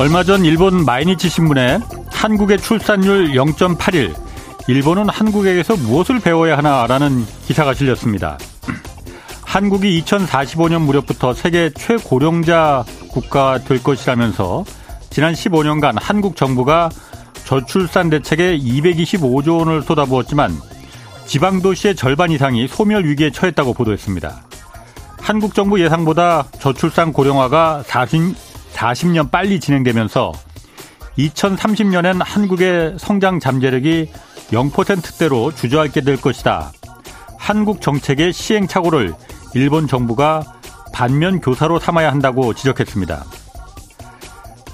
얼마 전 일본 마이니치 신문에 한국의 출산율 0.81, 일본은 한국에게서 무엇을 배워야 하나라는 기사가 실렸습니다. 한국이 2045년 무렵부터 세계 최고령자 국가 될 것이라면서 지난 15년간 한국 정부가 저출산 대책에 225조 원을 쏟아부었지만 지방도시의 절반 이상이 소멸 위기에 처했다고 보도했습니다. 한국 정부 예상보다 저출산 고령화가 40년 빨리 진행되면서 2030년엔 한국의 성장 잠재력이 0%대로 주저앉게 될 것이다. 한국 정책의 시행착오를 일본 정부가 반면 교사로 삼아야 한다고 지적했습니다.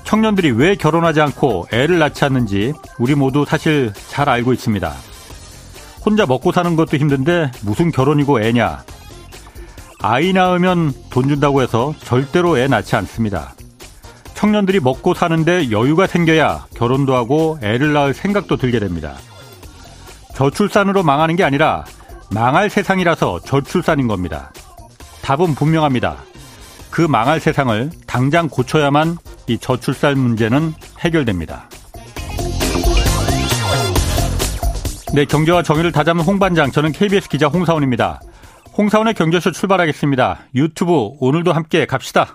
청년들이 왜 결혼하지 않고 애를 낳지 않는지 우리 모두 사실 잘 알고 있습니다. 혼자 먹고 사는 것도 힘든데 무슨 결혼이고 애냐. 아이 낳으면 돈 준다고 해서 절대로 애 낳지 않습니다. 청년들이 먹고 사는데 여유가 생겨야 결혼도 하고 애를 낳을 생각도 들게 됩니다. 저출산으로 망하는 게 아니라 망할 세상이라서 저출산인 겁니다. 답은 분명합니다. 그 망할 세상을 당장 고쳐야만 이 저출산 문제는 해결됩니다. 네, 경제와 정의를 다잡는 홍반장, 저는 KBS 기자 홍사원입니다. 홍사원의 경제쇼 출발하겠습니다. 유튜브 오늘도 함께 갑시다.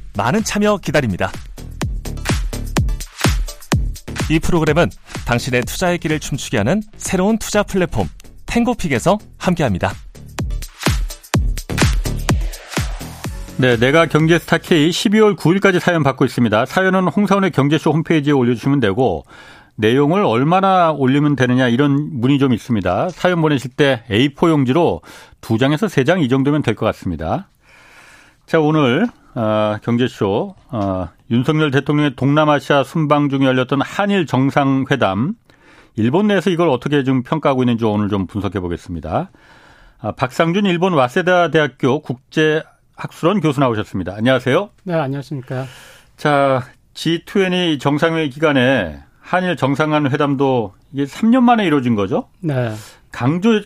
많은 참여 기다립니다. 이 프로그램은 당신의 투자의 길을 춤추게 하는 새로운 투자 플랫폼 탱고픽에서 함께합니다. 네, 내가 경제스타 K 12월 9일까지 사연 받고 있습니다. 사연은 홍사원의 경제쇼 홈페이지에 올려주시면 되고, 내용을 얼마나 올리면 되느냐 이런 문의 좀 있습니다. 사연 보내실 때 A4 용지로 2장에서 3장 이 정도면 될 것 같습니다. 자, 오늘 경제쇼 윤석열 대통령의 동남아시아 순방 중에 열렸던 한일 정상회담, 일본 내에서 이걸 어떻게 좀 평가하고 있는지 오늘 좀 분석해 보겠습니다. 박상준 일본 와세다 대학교 국제 학술원 교수 나오셨습니다. 안녕하세요. 네, 안녕하십니까. 자, G20 정상회의 기간에 한일 정상간 회담도 이게 3년 만에 이루어진 거죠? 네.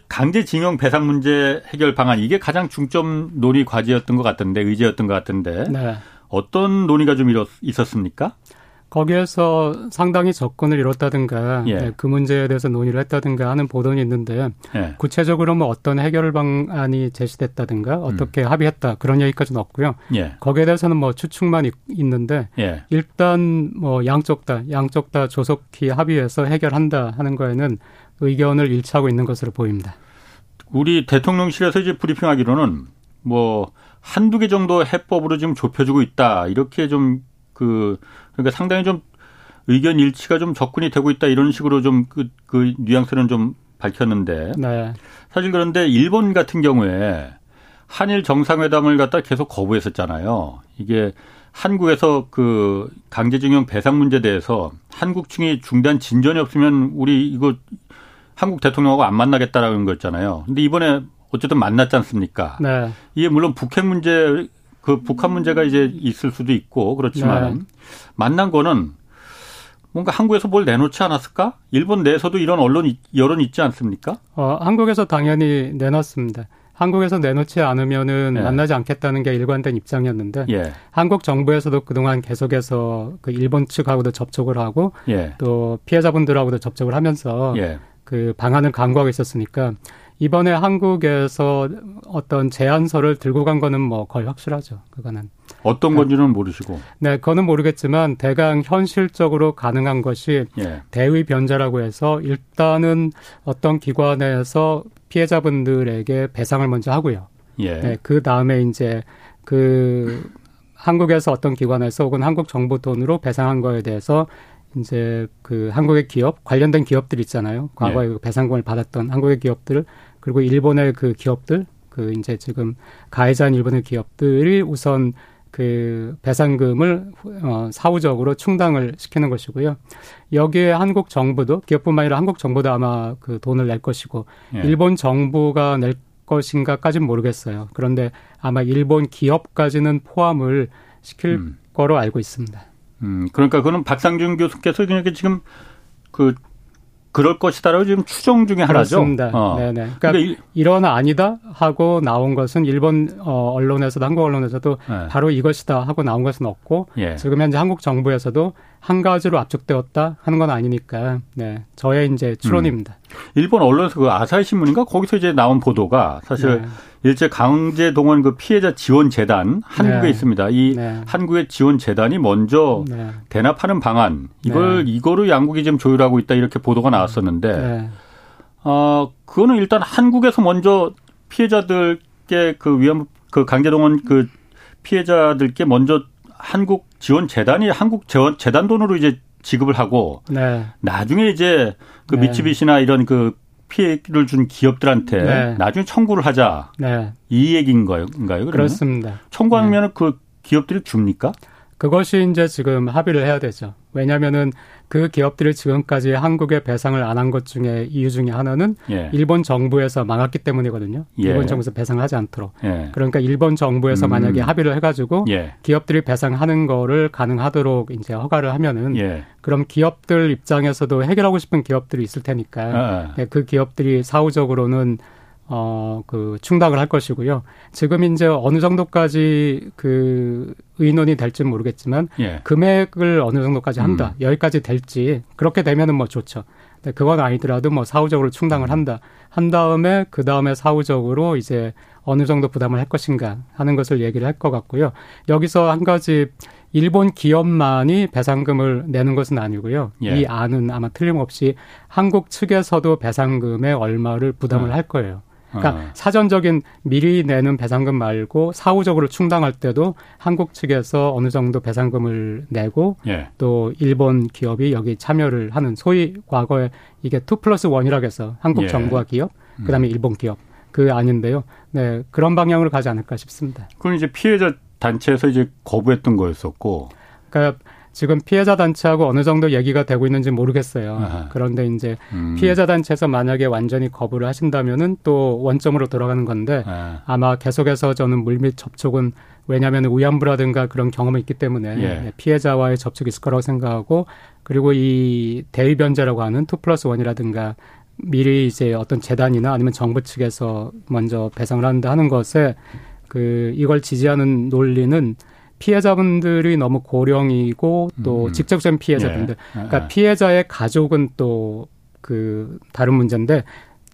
강제징용 배상 문제 해결 방안, 이게 가장 중점 논의 과제였던 것 같은데, 의제였던 것 같은데, 네. 어떤 논의가 좀 있었습니까? 거기에서 상당히 접근을 이뤘다든가, 예. 그 문제에 대해서 논의를 했다든가 하는 보도는 있는데, 예. 구체적으로 뭐 어떤 해결 방안이 제시됐다든가, 어떻게 합의했다, 그런 얘기까지는 없고요. 예. 거기에 대해서는 뭐 추측만 있는데, 예. 일단 뭐 양쪽 다 조속히 합의해서 해결한다 하는 거에는 의견을 일치하고 있는 것으로 보입니다. 우리 대통령실에서 이제 브리핑하기로는 뭐 한두 개 정도 해법으로 지금 좁혀주고 있다, 이렇게 좀 그러니까 상당히 좀 의견 일치가 좀 접근이 되고 있다, 이런 식으로 좀 그 뉘앙스는 좀 밝혔는데, 네. 사실 그런데 일본 같은 경우에 한일 정상회담을 갖다 계속 거부했었잖아요. 이게 한국에서 그 강제징용 배상 문제에 대해서 한국 측이 중단 진전이 없으면 우리 이거 한국 대통령하고 안 만나겠다라는 거였잖아요. 근데 이번에 어쨌든 만났지 않습니까? 네. 이게 물론 북핵 문제, 그 북한 문제가 이제 있을 수도 있고 그렇지만, 네. 만난 거는 뭔가 한국에서 뭘 내놓지 않았을까? 일본 내에서도 이런 여론이 있지 않습니까? 한국에서 당연히 내놨습니다. 한국에서 내놓지 않으면은, 네. 만나지 않겠다는 게 일관된 입장이었는데, 예. 한국 정부에서도 그동안 계속해서 그 일본 측하고도 접촉을 하고, 예. 또 피해자분들하고도 접촉을 하면서, 예. 그 방안을 강구하고 있었으니까 이번에 한국에서 어떤 제안서를 들고 간 거는 뭐 거의 확실하죠. 그거는. 어떤 건지는 모르시고. 네, 그거는 모르겠지만 대강 현실적으로 가능한 것이, 예. 대의 변제라고 해서 일단은 어떤 기관에서 피해자분들에게 배상을 먼저 하고요. 예. 네, 그 다음에 이제 그 한국에서 어떤 기관에서 혹은 한국 정부 돈으로 배상한 거에 대해서 이제 그 한국의 기업, 관련된 기업들 있잖아요. 과거에, 예. 배상금을 받았던 한국의 기업들, 그리고 일본의 그 기업들, 그 이제 지금 가해자인 일본의 기업들이 우선 그 배상금을 사후적으로 충당을 시키는 것이고요. 여기에 한국 정부도 기업뿐만 아니라 한국 정부도 아마 그 돈을 낼 것이고 예. 일본 정부가 낼 것인가까지는 모르겠어요. 그런데 아마 일본 기업까지는 포함을 시킬 거로 알고 있습니다. 그러니까 그건 박상준 교수께서 이렇게 지금 그 그럴 것이다라고 지금 추정 중에 하나죠. 그렇습니다. 네네. 그러니까 이러나 아니다 하고 나온 것은 일본 언론에서도 한국 언론에서도 네. 바로 이것이다 하고 나온 것은 없고 예. 지금 현재 한국 정부에서도 한 가지로 압축되었다 하는 건 아니니까 네. 저의 이제 추론입니다. 일본 언론에서 그 아사히 신문인가 거기서 이제 나온 보도가 사실 네. 일제 강제 동원 그 피해자 지원 재단 한국에 네. 있습니다. 이 네. 한국의 지원 재단이 먼저 네. 대납하는 방안 이거로 양국이 지금 조율하고 있다 이렇게 보도가 나왔었는데 네. 그거는 일단 한국에서 먼저 피해자들께 그 위안부 그 강제 동원 그 피해자들께 먼저 한국 지원 재단이 한국 재단 돈으로 이제 지급을 하고 네. 나중에 이제 그 미츠비시나 이런 그 피해를 준 기업들한테 네. 나중에 청구를 하자 네. 이 얘기인 거예요, 그러면? 그렇습니다. 청구하면 네. 그 기업들이 줍니까? 그것이 이제 지금 합의를 해야 되죠. 왜냐하면은 그 기업들이 지금까지 한국에 배상을 안 한 것 중에 이유 중에 하나는 예. 일본 정부에서 막았기 때문이거든요. 예. 일본 정부에서 배상하지 않도록. 예. 그러니까 일본 정부에서 만약에 합의를 해가지고 예. 기업들이 배상하는 거를 가능하도록 이제 허가를 하면은 예. 그럼 기업들 입장에서도 해결하고 싶은 기업들이 있을 테니까 아. 그 기업들이 사후적으로는 그 충당을 할 것이고요. 지금 이제 어느 정도까지 그 의논이 될지는 모르겠지만 예. 금액을 어느 정도까지 한다. 여기까지 될지 그렇게 되면은 뭐 좋죠. 근데 그건 아니더라도 뭐 사후적으로 충당을 한다. 한 다음에 그 다음에 사후적으로 이제 어느 정도 부담을 할 것인가 하는 것을 얘기를 할 것 같고요. 여기서 한 가지 일본 기업만이 배상금을 내는 것은 아니고요. 예. 이 안은 아마 틀림없이 한국 측에서도 배상금의 얼마를 부담을 할 거예요. 그러니까 사전적인 미리 내는 배상금 말고 사후적으로 충당할 때도 한국 측에서 어느 정도 배상금을 내고 예. 또 일본 기업이 여기 참여를 하는 소위 과거에 이게 2+1이라고 해서 한국 예. 정부와 기업, 그다음에 일본 기업 그 아닌데요. 네, 그런 방향으로 가지 않을까 싶습니다. 그건 이제 피해자 단체에서 이제 거부했던 거였었고. 그러니까 지금 피해자 단체하고 어느 정도 얘기가 되고 있는지 모르겠어요. 아하. 그런데 이제 피해자 단체에서 만약에 완전히 거부를 하신다면은 또 원점으로 돌아가는 건데 아. 아마 계속해서 저는 물밑 접촉은 왜냐하면 위안부라든가 그런 경험이 있기 때문에 예. 피해자와의 접촉이 있을 거라고 생각하고 그리고 이 대의변제라고 하는 2+1이라든가 미리 이제 어떤 재단이나 아니면 정부 측에서 먼저 배상을 한다 하는 것에 그 이걸 지지하는 논리는 피해자분들이 너무 고령이고 또 직접적인 피해자분들. 예. 그러니까 피해자의 가족은 또 그 다른 문제인데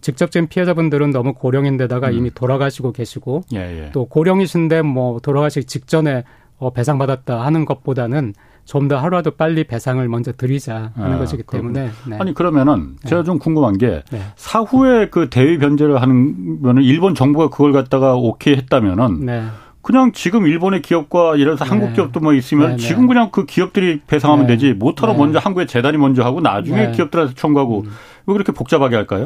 직접적인 피해자분들은 너무 고령인데다가 이미 돌아가시고 계시고 예, 예. 또 고령이신데 뭐 돌아가시기 직전에 배상받았다 하는 것보다는 좀 더 하루라도 빨리 배상을 먼저 드리자 하는 것이기 때문에. 네. 아니 그러면은 제가 좀 궁금한 게 네. 사후에 그 대위 변제를 하면은 일본 정부가 그걸 갖다가 오케이 했다면은 네. 그냥 지금 일본의 기업과 예를 들어서 네. 한국 기업도 뭐 있으면 네, 네. 지금 그냥 그 기업들이 배상하면 네. 되지 못하러 네. 먼저 한국의 재단이 먼저 하고 나중에 네. 기업들한테 청구하고 왜 그렇게 복잡하게 할까요?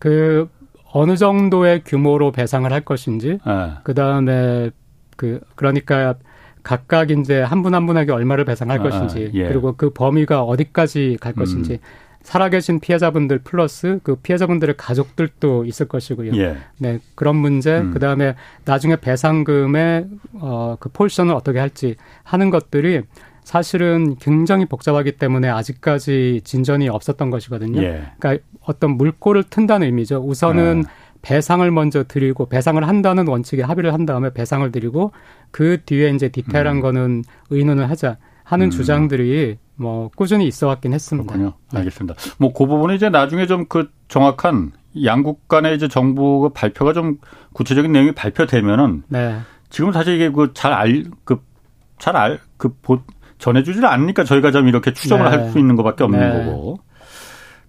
그 어느 정도의 규모로 배상을 할 것인지 네. 그다음에 그러니까 각각 이제 한 분 한 분에게 얼마를 배상할 것인지 예. 그리고 그 범위가 어디까지 갈 것인지 살아계신 피해자분들 플러스 그 피해자분들의 가족들도 있을 것이고요. 예. 네 그런 문제 그다음에 나중에 배상금의 그 포지션을 어떻게 할지 하는 것들이 사실은 굉장히 복잡하기 때문에 아직까지 진전이 없었던 것이거든요. 예. 그러니까 어떤 물꼬를 튼다는 의미죠. 우선은 배상을 먼저 드리고 배상을 한다는 원칙에 합의를 한 다음에 배상을 드리고 그 뒤에 이제 디테일한 거는 의논을 하자 하는 주장들이 뭐 꾸준히 있어 왔긴 했습니다. 그렇군요. 알겠습니다. 네. 뭐 그 부분은 이제 나중에 좀 그 정확한 양국 간의 이제 정부가 발표가 좀 구체적인 내용이 발표되면은 네. 지금 사실 이게 전해주질 않으니까 저희가 좀 이렇게 추정을 네. 할 수 있는 것밖에 없는 네. 거고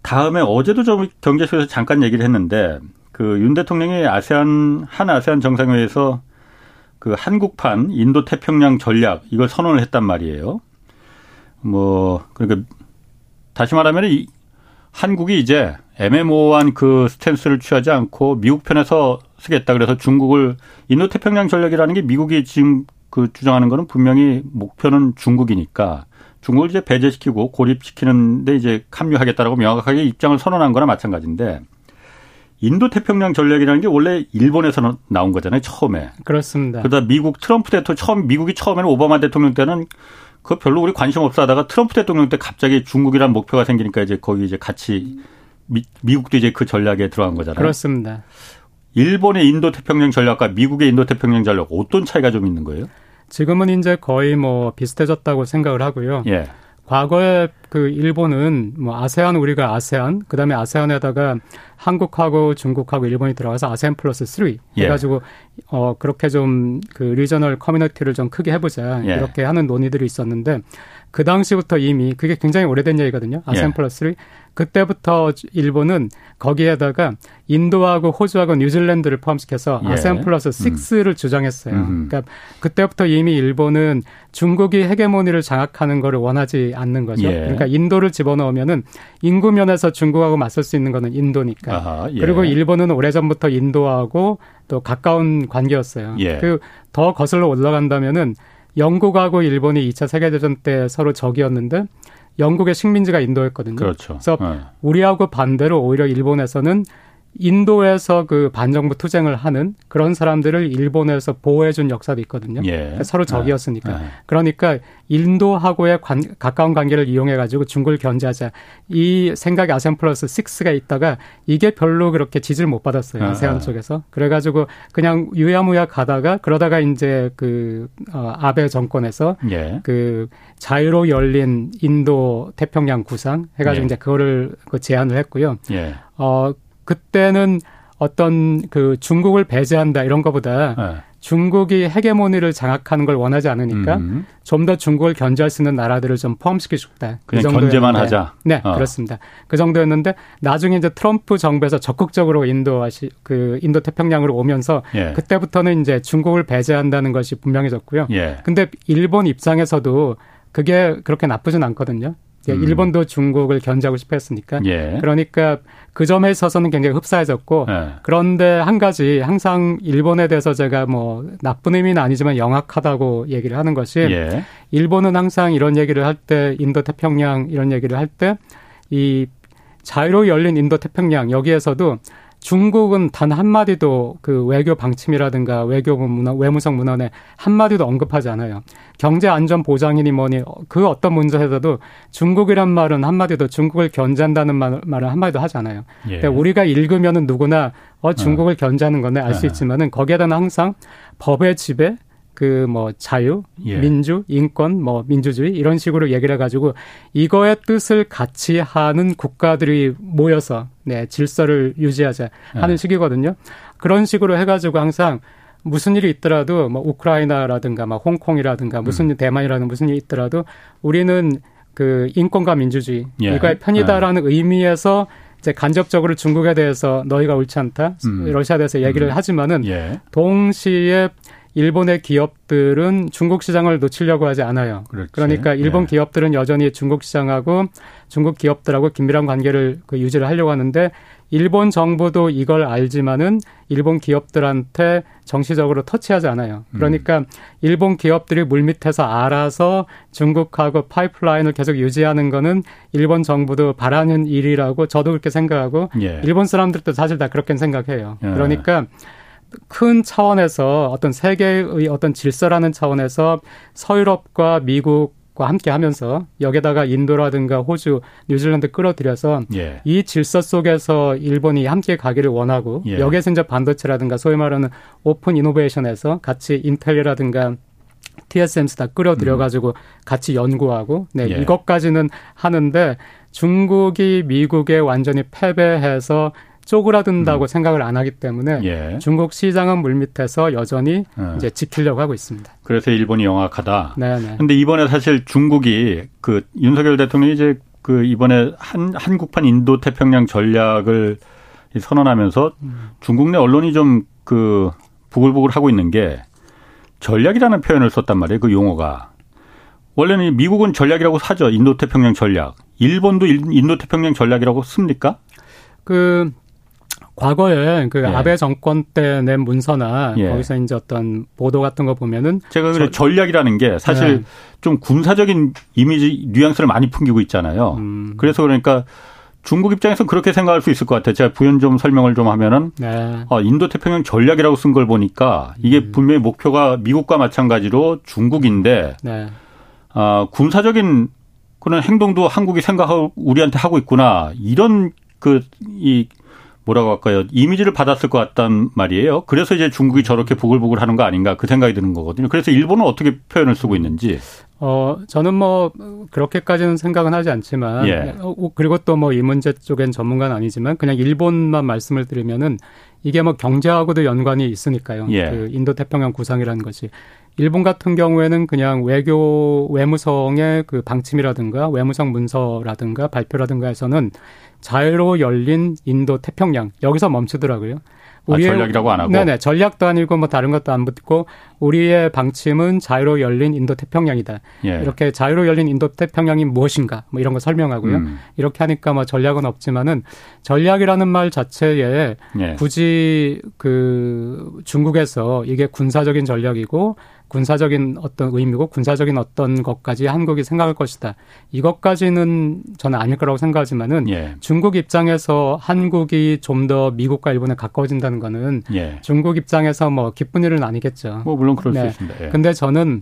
다음에 어제도 좀 경제쇼에서 잠깐 얘기를 했는데. 그 윤 대통령이 아세안 정상회의에서 그 한국판 인도 태평양 전략 이걸 선언을 했단 말이에요. 뭐 그러니까 다시 말하면 한국이 이제 애매모호한 그 스탠스를 취하지 않고 미국 편에서 쓰겠다. 그래서 중국을 인도태평양 전략이라는 게 미국이 지금 그 주장하는 거는 분명히 목표는 중국이니까 중국을 이제 배제시키고 고립시키는데 이제 합류하겠다라고 명확하게 입장을 선언한 거나 마찬가지인데 인도태평양 전략이라는 게 원래 일본에서 나온 거잖아요. 처음에. 그렇습니다. 그러다 미국 트럼프 대통령 미국이 처음에는 오바마 대통령 때는 그 별로 우리 관심 없어 하다가 트럼프 대통령 때 갑자기 중국이란 목표가 생기니까 이제 거기 이제 같이 미국도 이제 그 전략에 들어간 거잖아요. 그렇습니다. 일본의 인도태평양 전략과 미국의 인도태평양 전략 어떤 차이가 좀 있는 거예요? 지금은 이제 거의 뭐 비슷해졌다고 생각을 하고요. 예. 과거에 그 일본은 뭐 아세안 우리가 아세안 그다음에 아세안에다가 한국하고 중국하고 일본이 들어가서 아세안 플러스 3 해가지고 예. 그렇게 좀 그 리저널 커뮤니티를 좀 크게 해보자 예. 이렇게 하는 논의들이 있었는데 그 당시부터 이미 그게 굉장히 오래된 얘기거든요. 아세안 예. 플러스 3 그때부터 일본은 거기에다가 인도하고 호주하고 뉴질랜드를 포함시켜서 예. 아세안 플러스 6를 주장했어요. 그러니까 그때부터 이미 일본은 중국이 헤게모니를 장악하는 걸 원하지 않는 거죠. 예. 그러니까 인도를 집어넣으면은 인구면에서 중국하고 맞설 수 있는 거는 인도니까. 아하, 예. 그리고 일본은 오래전부터 인도하고 또 가까운 관계였어요. 예. 그 더 거슬러 올라간다면은 영국하고 일본이 2차 세계대전 때 서로 적이었는데 영국의 식민지가 인도였거든요. 그렇죠. 그래서 네. 우리하고 반대로 오히려 일본에서는 인도에서 그 반정부 투쟁을 하는 그런 사람들을 일본에서 보호해준 역사도 있거든요. 예. 서로 적이었으니까. 네. 그러니까 인도하고의 가까운 관계를 이용해가지고 중국을 견제하자. 이 생각이 아세안 플러스 6가 있다가 이게 별로 그렇게 지지를 못 받았어요. 아세안 쪽에서. 그래가지고 그냥 유야무야 가다가 그러다가 이제 그 아베 정권에서 예. 그 자유로 열린 인도 태평양 구상 해가지고 예. 이제 그거를 그 제안을 했고요. 예. 그때는 어떤 그 중국을 배제한다 이런 것보다 네. 중국이 헤게모니를 장악하는 걸 원하지 않으니까 좀 더 중국을 견제할 수 있는 나라들을 좀 포함시키고 싶다. 그냥 견제만 하자. 네, 그렇습니다. 그 정도였는데 나중에 이제 트럼프 정부에서 적극적으로 인도 태평양으로 오면서 예. 그때부터는 이제 중국을 배제한다는 것이 분명해졌고요. 예. 근데 일본 입장에서도 그게 그렇게 나쁘진 않거든요. 일본도 중국을 견제하고 싶어 했으니까. 예. 그러니까 그 점에 있어서는 굉장히 흡사해졌고. 예. 그런데 한 가지 항상 일본에 대해서 제가 뭐 나쁜 의미는 아니지만 영악하다고 얘기를 하는 것이 예. 일본은 항상 이런 얘기를 할 때 인도태평양 이런 얘기를 할 때 이 자유로 열린 인도태평양 여기에서도 중국은 단 한마디도 그 외교 방침이라든가 외무성 문헌에 한마디도 언급하지 않아요. 경제 안전 보장이니 뭐니 그 어떤 문제에서도 중국이란 말은 한마디도 중국을 견제한다는 말은 한마디도 하지 않아요. 예. 그러니까 우리가 읽으면은 누구나 중국을 견제하는 건데 알 수 있지만은 거기에는 항상 법의 지배 그 뭐 자유, 예. 민주, 인권, 뭐 민주주의 이런 식으로 얘기를 해가지고 이거의 뜻을 같이 하는 국가들이 모여서 네, 질서를 유지하자 하는 식이거든요. 그런 식으로 해가지고 항상 무슨 일이 있더라도 뭐 우크라이나라든가 막 홍콩이라든가 무슨 대만이라든가 무슨 일이 있더라도 우리는 그 인권과 민주주의 예. 이거의 편이다라는 의미에서 이제 간접적으로 중국에 대해서 너희가 옳지 않다, 러시아에 대해서 얘기를 하지만은 예. 동시에 일본의 기업들은 중국 시장을 놓치려고 하지 않아요. 그렇지. 그러니까 일본 예. 기업들은 여전히 중국 시장하고 중국 기업들하고 긴밀한 관계를 유지를 하려고 하는데 일본 정부도 이걸 알지만은 일본 기업들한테 정치적으로 터치하지 않아요. 그러니까 일본 기업들이 물밑에서 알아서 중국하고 파이프라인을 계속 유지하는 거는 일본 정부도 바라는 일이라고 저도 그렇게 생각하고 예. 일본 사람들도 사실 다 그렇게 생각해요. 예. 그러니까 큰 차원에서 어떤 세계의 어떤 질서라는 차원에서 서유럽과 미국과 함께 하면서 여기에다가 인도라든가 호주, 뉴질랜드 끌어들여서 예. 이 질서 속에서 일본이 함께 가기를 원하고 예. 여기에서 이제 반도체라든가 소위 말하는 오픈 이노베이션에서 같이 인텔이라든가 TSMC 다 끌어들여가지고 같이 연구하고 네, 예. 이것까지는 하는데 중국이 미국에 완전히 패배해서 쪼그라든다고 생각을 안 하기 때문에 예. 중국 시장은 물밑에서 여전히 이제 지키려고 하고 있습니다. 그래서 일본이 영악하다. 그런데 이번에 사실 중국이 그 윤석열 대통령이 이제 그 이번에 한국판 인도 태평양 전략을 선언하면서 중국 내 언론이 좀 그 보글보글 하고 있는 게 전략이라는 표현을 썼단 말이에요. 그 용어가. 원래는 미국은 전략이라고 사죠. 인도태평양 전략. 일본도 인도태평양 전략이라고 씁니까? 그 과거에 그 아베 정권 때 낸 문서나 거기서 이제 어떤 보도 같은 거 보면은 제가 그래 전략이라는 게 사실 좀 군사적인 이미지 뉘앙스를 많이 풍기고 있잖아요. 그래서 그러니까 중국 입장에서는 그렇게 생각할 수 있을 것 같아요. 제가 부연 좀 설명을 좀 하면은 인도태평양 전략이라고 쓴 걸 보니까 이게 분명히 목표가 미국과 마찬가지로 중국인데 군사적인 그런 행동도 한국이 생각하고 우리한테 하고 있구나 이런 그이 뭐라고 할까요? 이미지를 받았을 것 같단 말이에요. 그래서 이제 중국이 저렇게 보글보글 하는 거 아닌가 그 생각이 드는 거거든요. 그래서 일본은 어떻게 표현을 쓰고 있는지. 저는 뭐 그렇게까지는 생각은 하지 않지만 그리고 또 뭐 이 문제 쪽엔 전문가는 아니지만 그냥 일본만 말씀을 드리면은 이게 뭐 경제하고도 연관이 있으니까요. 그 인도태평양 구상이라는 것이. 일본 같은 경우에는 그냥 외무성의 그 방침이라든가 외무성 문서라든가 발표라든가 해서는 자유로 열린 인도 태평양 여기서 멈추더라고요. 전략이라고 안 하고. 네네, 전략도 아니고 뭐 다른 것도 안 붙고 우리의 방침은 자유로 열린 인도 태평양이다. 이렇게 자유로 열린 인도 태평양이 무엇인가 뭐 이런 거 설명하고요. 이렇게 하니까 뭐 전략은 없지만은 전략이라는 말 자체에 굳이 그 중국에서 이게 군사적인 전략이고 군사적인 어떤 의미고 군사적인 어떤 것까지 한국이 생각할 것이다. 이것까지는 저는 아닐 거라고 생각하지만은 중국 입장에서 한국이 좀 더 미국과 일본에 가까워진다는 거는 중국 입장에서 뭐 기쁜 일은 아니겠죠. 뭐 물론 그럴 수 있습니다. 근데 저는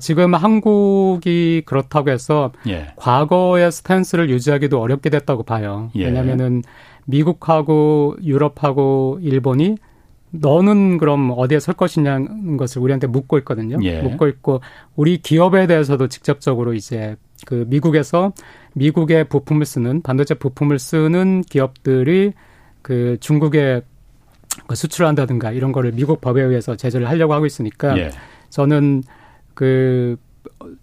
지금 한국이 그렇다고 해서 과거의 스탠스를 유지하기도 어렵게 됐다고 봐요. 왜냐면은 미국하고 유럽하고 일본이 너는 그럼 어디에 설 것이냐는 것을 우리한테 묻고 있거든요. 묻고 있고 우리 기업에 대해서도 직접적으로 이제 그 미국에서 미국의 부품을 쓰는 반도체 부품을 쓰는 기업들이 그 중국에 수출한다든가 이런 거를 미국 법에 의해서 제재를 하려고 하고 있으니까 저는 그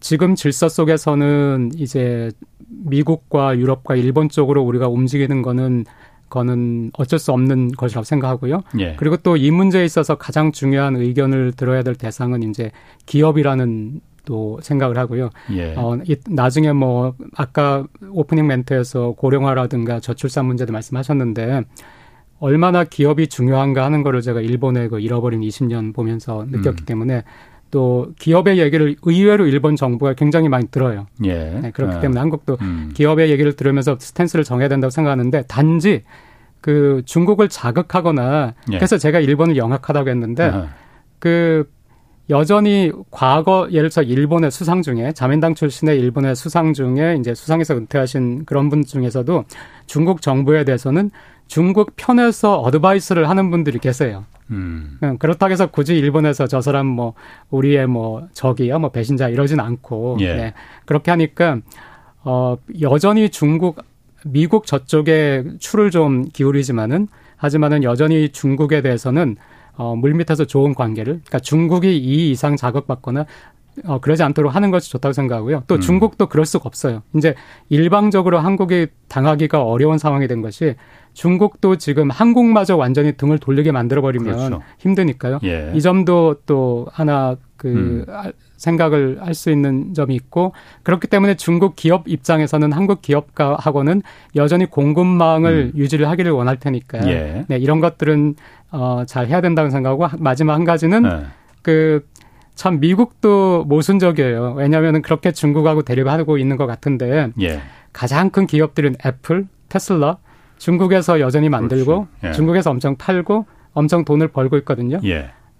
지금 질서 속에서는 이제 미국과 유럽과 일본 쪽으로 우리가 움직이는 거는 어쩔 수 없는 것이라고 생각하고요. 그리고 또 이 문제에 있어서 가장 중요한 의견을 들어야 될 대상은 이제 기업이라는 또 생각을 하고요. 나중에 뭐 아까 오프닝 멘트에서 고령화라든가 저출산 문제도 말씀하셨는데 얼마나 기업이 중요한가 하는 거를 제가 일본의 그 잃어버린 20년 보면서 느꼈기 때문에 또 기업의 얘기를 의외로 일본 정부가 굉장히 많이 들어요. 그렇기 때문에 한국도 기업의 얘기를 들으면서 스탠스를 정해야 된다고 생각하는데 단지 그 중국을 자극하거나 그래서 제가 일본을 영악하다고 했는데 그 여전히 과거 예를 들어 일본의 수상 중에 자민당 출신의 일본의 수상 중에 이제 수상에서 은퇴하신 그런 분 중에서도 중국 정부에 대해서는 중국 편에서 어드바이스를 하는 분들이 계세요. 그렇다고 해서 굳이 일본에서 저 사람 뭐 우리의 뭐 적이야 뭐 배신자 이러진 않고 그렇게 하니까 여전히 미국 저쪽에 추를 좀 기울이지만은 하지만은 여전히 중국에 대해서는 물밑에서 좋은 관계를 그러니까 중국이 2 이상 자극받거나 그러지 않도록 하는 것이 좋다고 생각하고요. 또 중국도 그럴 수가 없어요. 이제 일방적으로 한국이 당하기가 어려운 상황이 된 것이 중국도 지금 한국마저 완전히 등을 돌리게 만들어버리면 힘드니까요. 이 점도 또 하나 그 생각을 할 수 있는 점이 있고 그렇기 때문에 중국 기업 입장에서는 한국 기업가하고는 여전히 공급망을 유지를 하기를 원할 테니까 이런 것들은 잘 해야 된다고 생각하고 마지막 한 가지는 참 미국도 모순적이에요. 왜냐하면 그렇게 중국하고 대립하고 있는 것 같은데 가장 큰 기업들은 애플, 테슬라 중국에서 여전히 만들고 중국에서 엄청 팔고 엄청 돈을 벌고 있거든요.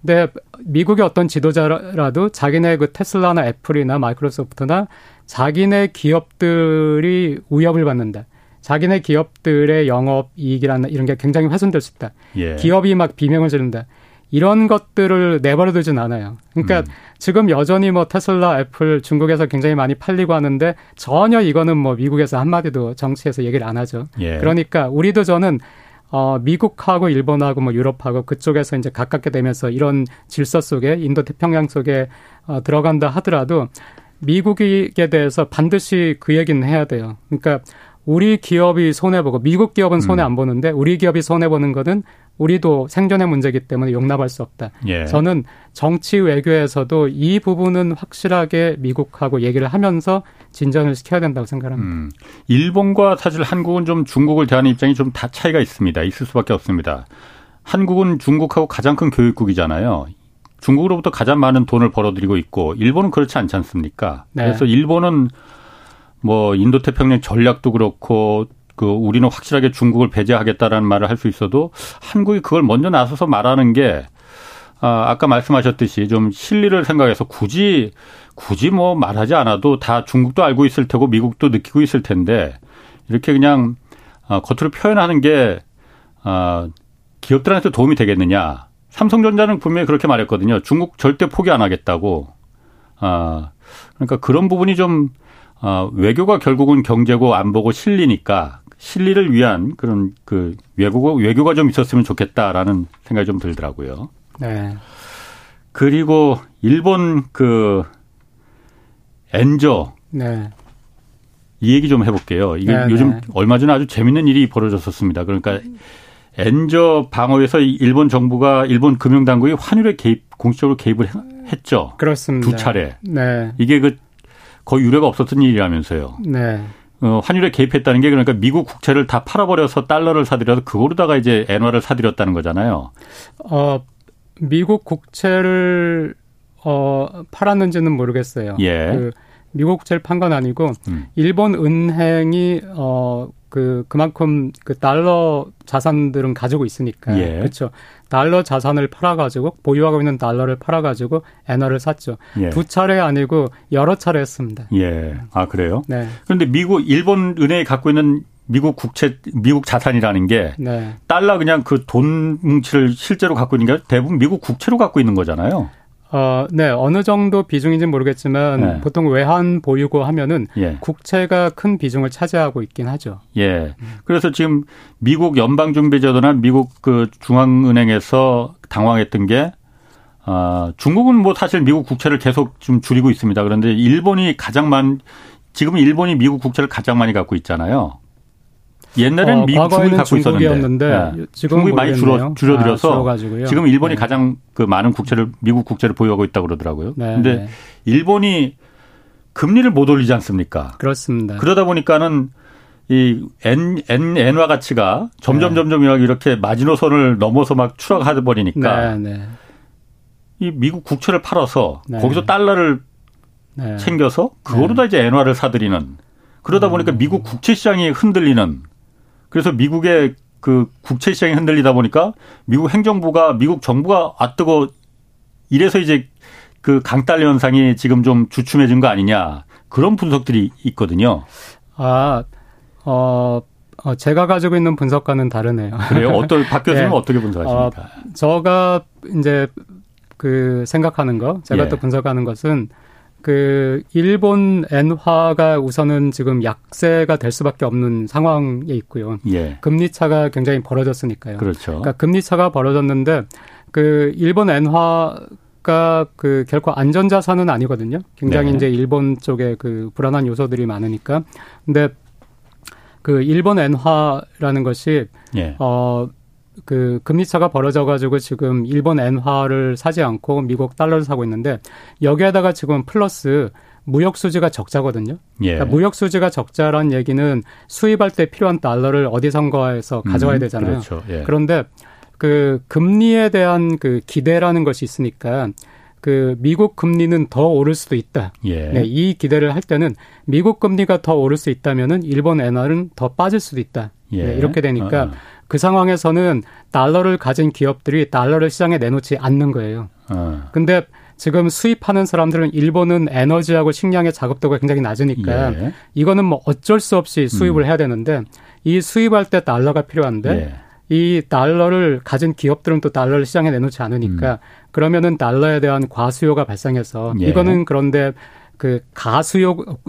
근데 미국의 어떤 지도자라도 자기네 그 테슬라나 애플이나 마이크로소프트나 자기네 기업들이 위협을 받는다. 자기네 기업들의 영업 이익이라는 이런 게 굉장히 훼손될 수 있다. 기업이 막 비명을 지른다. 이런 것들을 내버려두진 않아요. 그러니까 지금 여전히 뭐 테슬라, 애플 중국에서 굉장히 많이 팔리고 하는데 전혀 이거는 뭐 미국에서 한마디도 정치에서 얘기를 안 하죠. 그러니까 우리도 저는 미국하고 일본하고 뭐 유럽하고 그쪽에서 이제 가깝게 되면서 이런 질서 속에 인도태평양 속에 들어간다 하더라도 미국에 대해서 반드시 그 얘기는 해야 돼요. 그러니까 우리 기업이 손해보고 미국 기업은 손해 안 보는데 우리 기업이 손해보는 거는 우리도 생존의 문제이기 때문에 용납할 수 없다. 예. 저는 정치 외교에서도 이 부분은 확실하게 미국하고 얘기를 하면서 진전을 시켜야 된다고 생각합니다. 일본과 사실 한국은 좀 중국을 대하는 입장이 좀 다 차이가 있습니다. 있을 수밖에 없습니다. 한국은 중국하고 가장 큰 교육국이잖아요. 중국으로부터 가장 많은 돈을 벌어들이고 있고 일본은 그렇지 않지 않습니까? 네. 그래서 일본은 뭐 인도태평양 전략도 그렇고 그 우리는 확실하게 중국을 배제하겠다라는 말을 할 수 있어도 한국이 그걸 먼저 나서서 말하는 게 아까 말씀하셨듯이 좀 실리를 생각해서 굳이 뭐 말하지 않아도 다 중국도 알고 있을 테고 미국도 느끼고 있을 텐데 이렇게 그냥 겉으로 표현하는 게 기업들한테 도움이 되겠느냐. 삼성전자는 분명히 그렇게 말했거든요. 중국 절대 포기 안 하겠다고. 그러니까 그런 부분이 좀 외교가 결국은 경제고 안보고 실리니까 실리를 위한 그런 그 외교가 좀 있었으면 좋겠다라는 생각이 좀 들더라고요. 네. 그리고 일본 그 엔저. 네. 이 얘기 좀 해볼게요. 이게 네, 요즘 네. 얼마 전에 아주 재밌는 일이 벌어졌었습니다. 그러니까 엔저 방어에서 일본 정부가 일본 금융당국이 환율에 공식적으로 개입을 했죠. 그렇습니다. 두 차례. 네. 이게 그 거의 유례가 없었던 일이라면서요. 네. 환율에 개입했다는 게 그러니까 미국 국채를 다 팔아버려서 달러를 사들여서 그거로다가 이제 엔화를 사들였다는 거잖아요. 미국 국채를 팔았는지는 모르겠어요. 예. 그 미국 국채를 판 건 아니고 일본 은행이 그만큼 그 달러 자산들은 가지고 있으니까. 예. 그렇죠. 달러 자산을 팔아가지고 보유하고 있는 달러를 팔아가지고 엔화를 샀죠. 예. 두 차례 아니고 여러 차례 했습니다. 예. 아 그래요? 네. 그런데 일본 은행이 갖고 있는 미국 자산이라는 게 네. 달러 그냥 그 돈 뭉치를 실제로 갖고 있는 게 대부분 미국 국채로 갖고 있는 거잖아요. 네. 어느 정도 비중인지는 모르겠지만 네. 보통 외환 보유고 하면은 예. 국채가 큰 비중을 차지하고 있긴 하죠. 예. 그래서 지금 미국 연방준비제도나 미국 그 중앙은행에서 당황했던 게 중국은 뭐 사실 미국 국채를 계속 좀 줄이고 있습니다. 그런데 지금 일본이 미국 국채를 가장 많이 갖고 있잖아요. 옛날에는 미국 중국이 갖고 있었는데 네. 중국이 많이 줄여들여서 지금 일본이 네. 가장 그 많은 미국 국채를 보유하고 있다고 그러더라고요. 그런데 네. 일본이 금리를 못 올리지 않습니까? 그렇습니다. 그러다 보니까는 이 엔화 가치가 점점 이렇게 마지노선을 넘어서 막 추락하다 버리니까 네. 네. 이 미국 국채를 팔아서 네. 거기서 달러를 네. 챙겨서 그거로 다 네. 이제 엔화를 사들이는 그러다 보니까 미국 국채 시장이 흔들리는. 그래서 미국의 그 국채 시장이 흔들리다 보니까 미국 정부가 뜨거 이래서 이제 그 강달러 현상이 지금 좀 주춤해진 거 아니냐 그런 분석들이 있거든요. 제가 가지고 있는 분석과는 다르네요. 그래요? 박 교수님은 네. 어떻게 분석하십니까? 제가 이제 그 생각하는 거, 제가 예. 또 분석하는 것은 일본 엔화가 우선은 지금 약세가 될 수밖에 없는 상황에 있고요. 예. 금리 차가 굉장히 벌어졌으니까요. 그렇죠. 그러니까 금리 차가 벌어졌는데 일본 엔화가 결코 안전자산은 아니거든요. 굉장히 네. 이제 일본 쪽에 불안한 요소들이 많으니까. 근데 일본 엔화라는 것이 예. 금리차가 벌어져가지고 지금 일본 엔화를 사지 않고 미국 달러를 사고 있는데 여기에다가 지금 플러스 무역수지가 적자거든요. 예. 그러니까 무역수지가 적자란 얘기는 수입할 때 필요한 달러를 어디선가에서 가져와야 되잖아요. 그렇죠. 예. 그런데 금리에 대한 기대라는 것이 있으니까 미국 금리는 더 오를 수도 있다. 예. 네, 이 기대를 할 때는 미국 금리가 더 오를 수 있다면은 일본 엔화는 더 빠질 수도 있다. 예. 네, 이렇게 되니까 그 상황에서는 달러를 가진 기업들이 달러를 시장에 내놓지 않는 거예요. 근데 지금 수입하는 사람들은 일본은 에너지하고 식량의 작업도가 굉장히 낮으니까 예. 이거는 뭐 어쩔 수 없이 수입을 해야 되는데 이 수입할 때 달러가 필요한데 예. 이 달러를 가진 기업들은 또 달러를 시장에 내놓지 않으니까 그러면은 달러에 대한 과수요가 발생해서 예. 이거는 그런데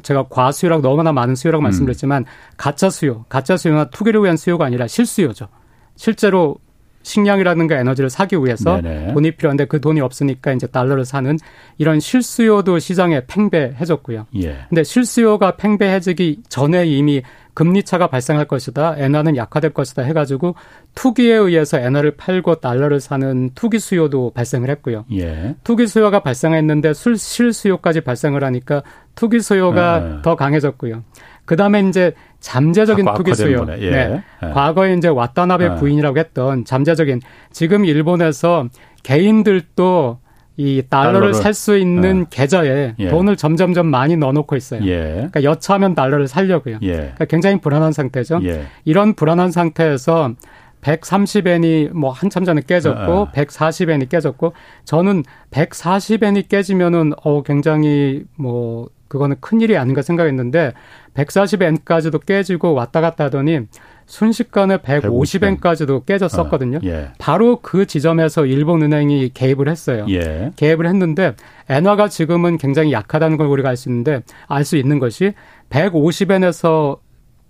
제가 과수요라고 너무나 많은 수요라고 말씀드렸지만 가짜 수요나 투기를 위한 수요가 아니라 실수요죠. 실제로 식량이라든가 에너지를 사기 위해서 네네. 돈이 필요한데 그 돈이 없으니까 이제 달러를 사는 이런 실수요도 시장에 팽배해졌고요. 그런데 예. 실수요가 팽배해지기 전에 이미 금리차가 발생할 것이다. 엔화는 약화될 것이다 해가지고 투기에 의해서 엔화를 팔고 달러를 사는 투기 수요도 발생을 했고요. 예. 투기 수요가 발생했는데 실수요까지 발생을 하니까 투기 수요가 더 강해졌고요. 그다음에 이제 잠재적인 투기 수요. 예. 네. 예. 과거에 이제 왓다나베 예. 부인이라고 했던 잠재적인 지금 일본에서 개인들도 이 달러를 살 수 있는 계좌에 예. 돈을 점점점 많이 넣어놓고 있어요. 예. 그러니까 여차하면 달러를 살려고요. 예. 그러니까 굉장히 불안한 상태죠. 예. 이런 불안한 상태에서 130엔이 뭐 한참 전에 깨졌고 140엔이 깨졌고 저는 140엔이 깨지면은 굉장히 뭐 그거는 큰일이 아닌가 생각했는데 140엔까지도 깨지고 왔다 갔다 하더니 순식간에 150엔까지도 깨졌었거든요. 예. 바로 그 지점에서 일본은행이 개입을 했어요. 예. 개입을 했는데 엔화가 지금은 굉장히 약하다는 걸 우리가 알 수 있는데 알 수 있는 것이 150엔에서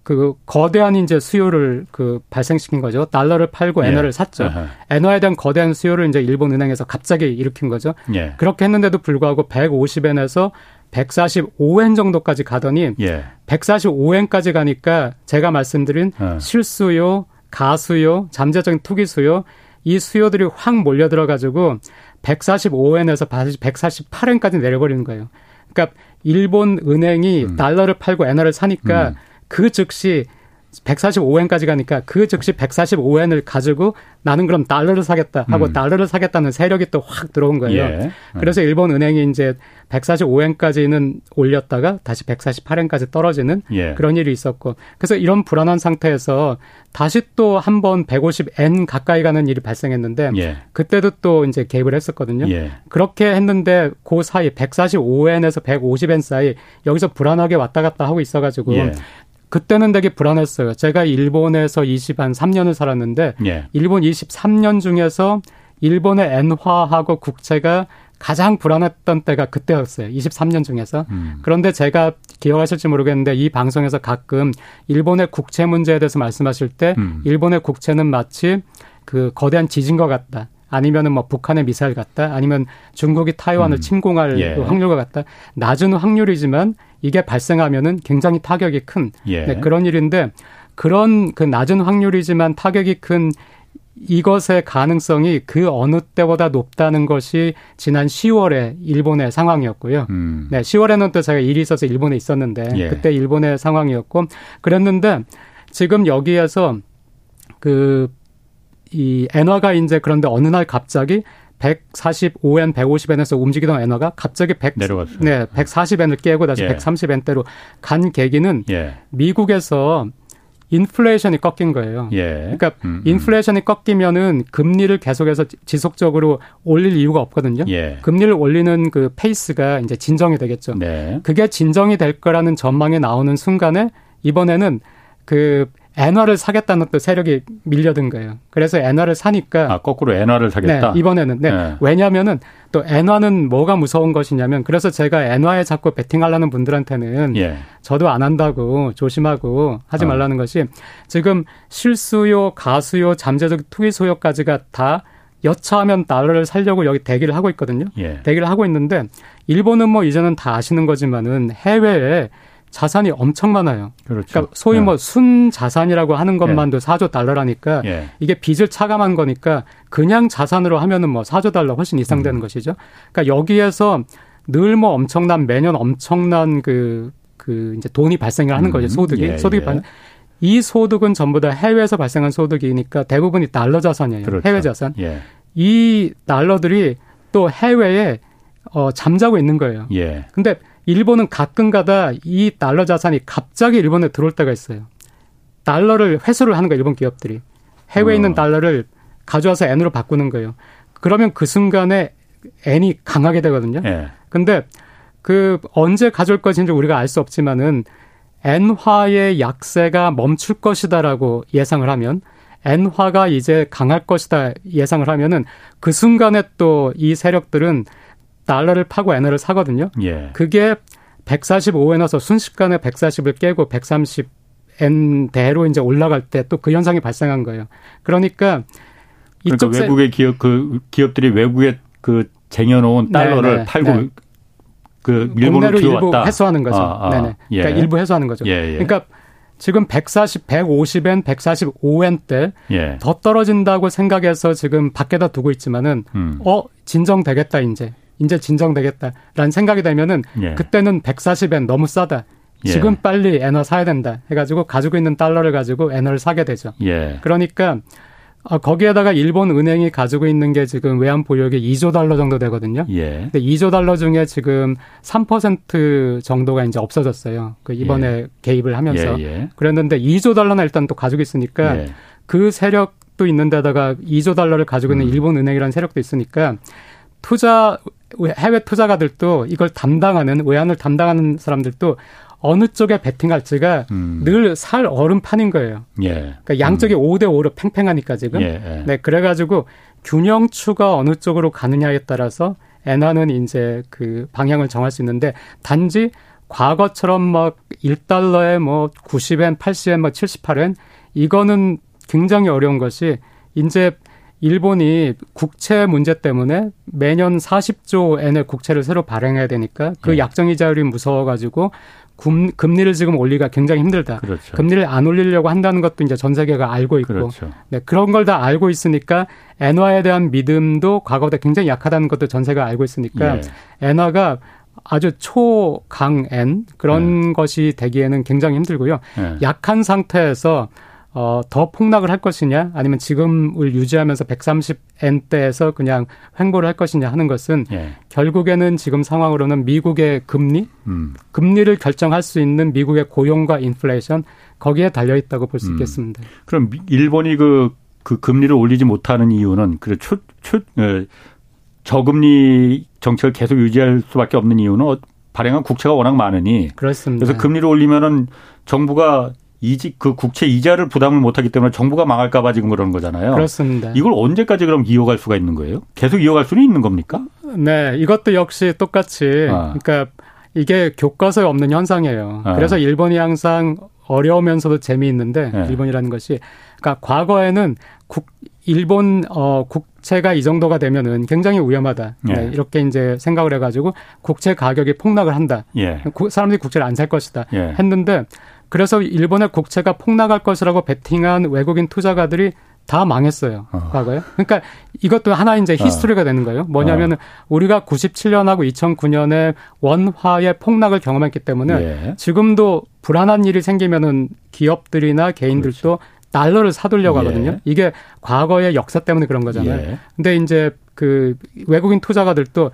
그 거대한 이제 수요를 그 발생시킨 거죠. 달러를 팔고 엔화를 예. 샀죠. 아하. 엔화에 대한 거대한 수요를 이제 일본은행에서 갑자기 일으킨 거죠. 예. 그렇게 했는데도 불구하고 150엔에서 145엔 정도까지 가더니 예. 145엔까지 가니까 제가 말씀드린 실수요, 가수요, 잠재적인 투기수요 이 수요들이 확 몰려들어가지고 145엔에서 148엔까지 내려버리는 거예요. 그러니까 일본 은행이 달러를 팔고 엔화를 사니까 그 즉시 145엔까지 가니까 그 즉시 145엔을 가지고 나는 그럼 달러를 사겠다 하고 달러를 사겠다는 세력이 또 확 들어온 거예요. 예. 그래서 일본 은행이 이제 145엔까지는 올렸다가 다시 148엔까지 떨어지는 예. 그런 일이 있었고 그래서 이런 불안한 상태에서 다시 또 한 번 150엔 가까이 가는 일이 발생했는데 예. 그때도 또 이제 개입을 했었거든요. 예. 그렇게 했는데 그 사이 145엔에서 150엔 사이 여기서 불안하게 왔다 갔다 하고 있어가지고 예. 그때는 되게 불안했어요. 제가 일본에서 23년을 살았는데 예. 일본 23년 중에서 일본의 엔화하고 국채가 가장 불안했던 때가 그때였어요. 23년 중에서. 그런데 제가 기억하실지 모르겠는데 이 방송에서 가끔 일본의 국채 문제에 대해서 말씀하실 때 일본의 국채는 마치 그 거대한 지진과 같다. 아니면은 뭐 북한의 미사일 같다. 아니면 중국이 타이완을 침공할 예. 확률과 같다. 낮은 확률이지만 이게 발생하면은 굉장히 타격이 큰 예. 네, 그런 일인데 그런 그 낮은 확률이지만 타격이 큰 이것의 가능성이 그 어느 때보다 높다는 것이 지난 10월에 일본의 상황이었고요. 네, 10월에는 또 제가 일이 있어서 일본에 있었는데 예. 그때 일본의 상황이었고 그랬는데 지금 여기에서 그 이 엔화가 이제 그런데 어느 날 갑자기 145엔, 150엔에서 움직이던 엔화가 갑자기 140엔을 깨고 다시 예. 130엔대로 간 계기는 예. 미국에서 인플레이션이 꺾인 거예요. 예. 그러니까 인플레이션이 꺾이면은 금리를 계속해서 지속적으로 올릴 이유가 없거든요. 예. 금리를 올리는 그 페이스가 이제 진정이 되겠죠. 네. 그게 진정이 될 거라는 전망이 나오는 순간에 이번에는 그 엔화를 사겠다는 또 세력이 밀려든 거예요. 그래서 엔화를 사니까. 아, 거꾸로 엔화를 사겠다? 네, 이번에는. 네. 네. 왜냐면은 또 엔화는 뭐가 무서운 것이냐면 그래서 제가 엔화에 자꾸 베팅하려는 분들한테는 예. 저도 안 한다고 조심하고 하지 말라는 것이 지금 실수요, 가수요, 잠재적 투기수요까지가 다 여차하면 달러를 살려고 여기 대기를 하고 있거든요. 예. 대기를 하고 있는데 일본은 뭐 이제는 다 아시는 거지만은 해외에 자산이 엄청 많아요. 그렇죠. 그러니까 소위 예. 뭐 순자산이라고 하는 것만도 예. 4조 달러라니까 예. 이게 빚을 차감한 거니까 그냥 자산으로 하면은 뭐 4조 달러 훨씬 이상되는 것이죠. 그러니까 여기에서 늘 뭐 엄청난 매년 엄청난 그 이제 돈이 발생을 하는 거죠. 소득이. 예. 소득이 예. 이 소득은 전부 다 해외에서 발생한 소득이니까 대부분이 달러 자산이에요. 그렇죠. 해외 자산. 예. 이 달러들이 또 해외에 잠자고 있는 거예요. 예. 근데 일본은 가끔가다 이 달러 자산이 갑자기 일본에 들어올 때가 있어요. 달러를 회수를 하는 거예요. 일본 기업들이. 해외에 있는 달러를 가져와서 엔으로 바꾸는 거예요. 그러면 그 순간에 엔이 강하게 되거든요. 그런데 예. 그 언제 가져올 것인지 우리가 알 수 없지만은 엔화의 약세가 멈출 것이다라고 예상을 하면 엔화가 이제 강할 것이다 예상을 하면은 그 순간에 또 이 세력들은 달러를 파고 엔화를 사거든요. 예. 그게 145엔에서 순식간에 140을 깨고 130엔대로 이제 올라갈 때 또 그 현상이 발생한 거예요. 그러니까 그러니까 외국의 기업 그 기업들이 외국에 그 쟁여놓은 달러를 네네. 팔고 네. 그 일본으로 들어왔다. 일부 회수하는 거죠. 네네. 예. 그러니까 일부 회수하는 거죠. 예예. 그러니까 지금 140, 150엔, 145엔대 예. 더 떨어진다고 생각해서 지금 밖에다 두고 있지만은 진정되겠다 이제 진정되겠다라는 생각이 되면은 예. 그때는 140엔 너무 싸다. 예. 지금 빨리 엔화 사야 된다 해가지고 가지고 있는 달러를 가지고 엔화를 사게 되죠. 예. 그러니까 거기에다가 일본 은행이 가지고 있는 게 지금 외환 보유액이 2조 달러 정도 되거든요. 예. 근데 2조 달러 중에 지금 3% 정도가 이제 없어졌어요. 그 이번에 예. 개입을 하면서. 예예. 그랬는데 2조 달러나 일단 또 가지고 있으니까 예. 그 세력도 있는 데다가 2조 달러를 가지고 있는 일본 은행이라는 세력도 있으니까 해외 투자가들도 이걸 담당하는 외환을 담당하는 사람들도 어느 쪽에 베팅할지가 늘 살 얼음판인 거예요. 예. 그러니까 양쪽이 5대5로 팽팽하니까 지금. 예, 예. 네, 그래가지고 균형추가 어느 쪽으로 가느냐에 따라서 엔화는 이제 그 방향을 정할 수 있는데 단지 과거처럼 막 1달러에 뭐 90엔, 80엔, 막 78엔 이거는 굉장히 어려운 것이 이제 일본이 국채 문제 때문에 매년 40조 엔의 국채를 새로 발행해야 되니까 그 예. 약정이자율이 무서워가지고 금리를 지금 올리기가 굉장히 힘들다. 그렇죠. 금리를 안 올리려고 한다는 것도 이제 전 세계가 알고 있고 그렇죠. 네, 그런 걸 다 알고 있으니까 엔화에 대한 믿음도 과거보다 굉장히 약하다는 것도 전 세계가 알고 있으니까 예. 엔화가 아주 초강엔 그런 예. 것이 되기에는 굉장히 힘들고요. 예. 약한 상태에서 더 폭락을 할 것이냐 아니면 지금을 유지하면서 130엔대에서 그냥 횡보를 할 것이냐 하는 것은 예. 결국에는 지금 상황으로는 미국의 금리, 금리를 결정할 수 있는 미국의 고용과 인플레이션 거기에 달려 있다고 볼 수 있겠습니다. 그럼 일본이 그 금리를 올리지 못하는 이유는 그 저금리 정책을 계속 유지할 수밖에 없는 이유는 발행한 국채가 워낙 많으니 그렇습니다. 그래서 금리를 올리면은 정부가 그 국채 이자를 부담을 못하기 때문에 정부가 망할까 봐 지금 그러는 거잖아요. 그렇습니다. 이걸 언제까지 그럼 이어갈 수가 있는 거예요? 계속 이어갈 수는 있는 겁니까? 네. 이것도 역시 똑같이. 그러니까 이게 교과서에 없는 현상이에요. 그래서 일본이 항상 어려우면서도 재미있는데 일본이라는 것이. 그러니까 과거에는 일본 국채가 이 정도가 되면은 굉장히 위험하다. 예. 네, 이렇게 이제 생각을 해가지고 국채 가격이 폭락을 한다. 예. 사람들이 국채를 안 살 것이다. 예. 했는데 그래서 일본의 국채가 폭락할 것이라고 베팅한 외국인 투자가들이 다 망했어요. 과거에. 그러니까 이것도 하나 이제 히스토리가 되는 거예요. 뭐냐면 우리가 97년하고 2009년에 원화의 폭락을 경험했기 때문에 예. 지금도 불안한 일이 생기면은 기업들이나 개인들도 그렇죠. 달러를 사두려고 하거든요. 예. 이게 과거의 역사 때문에 그런 거잖아요. 예. 근데 이제 그 외국인 투자가들도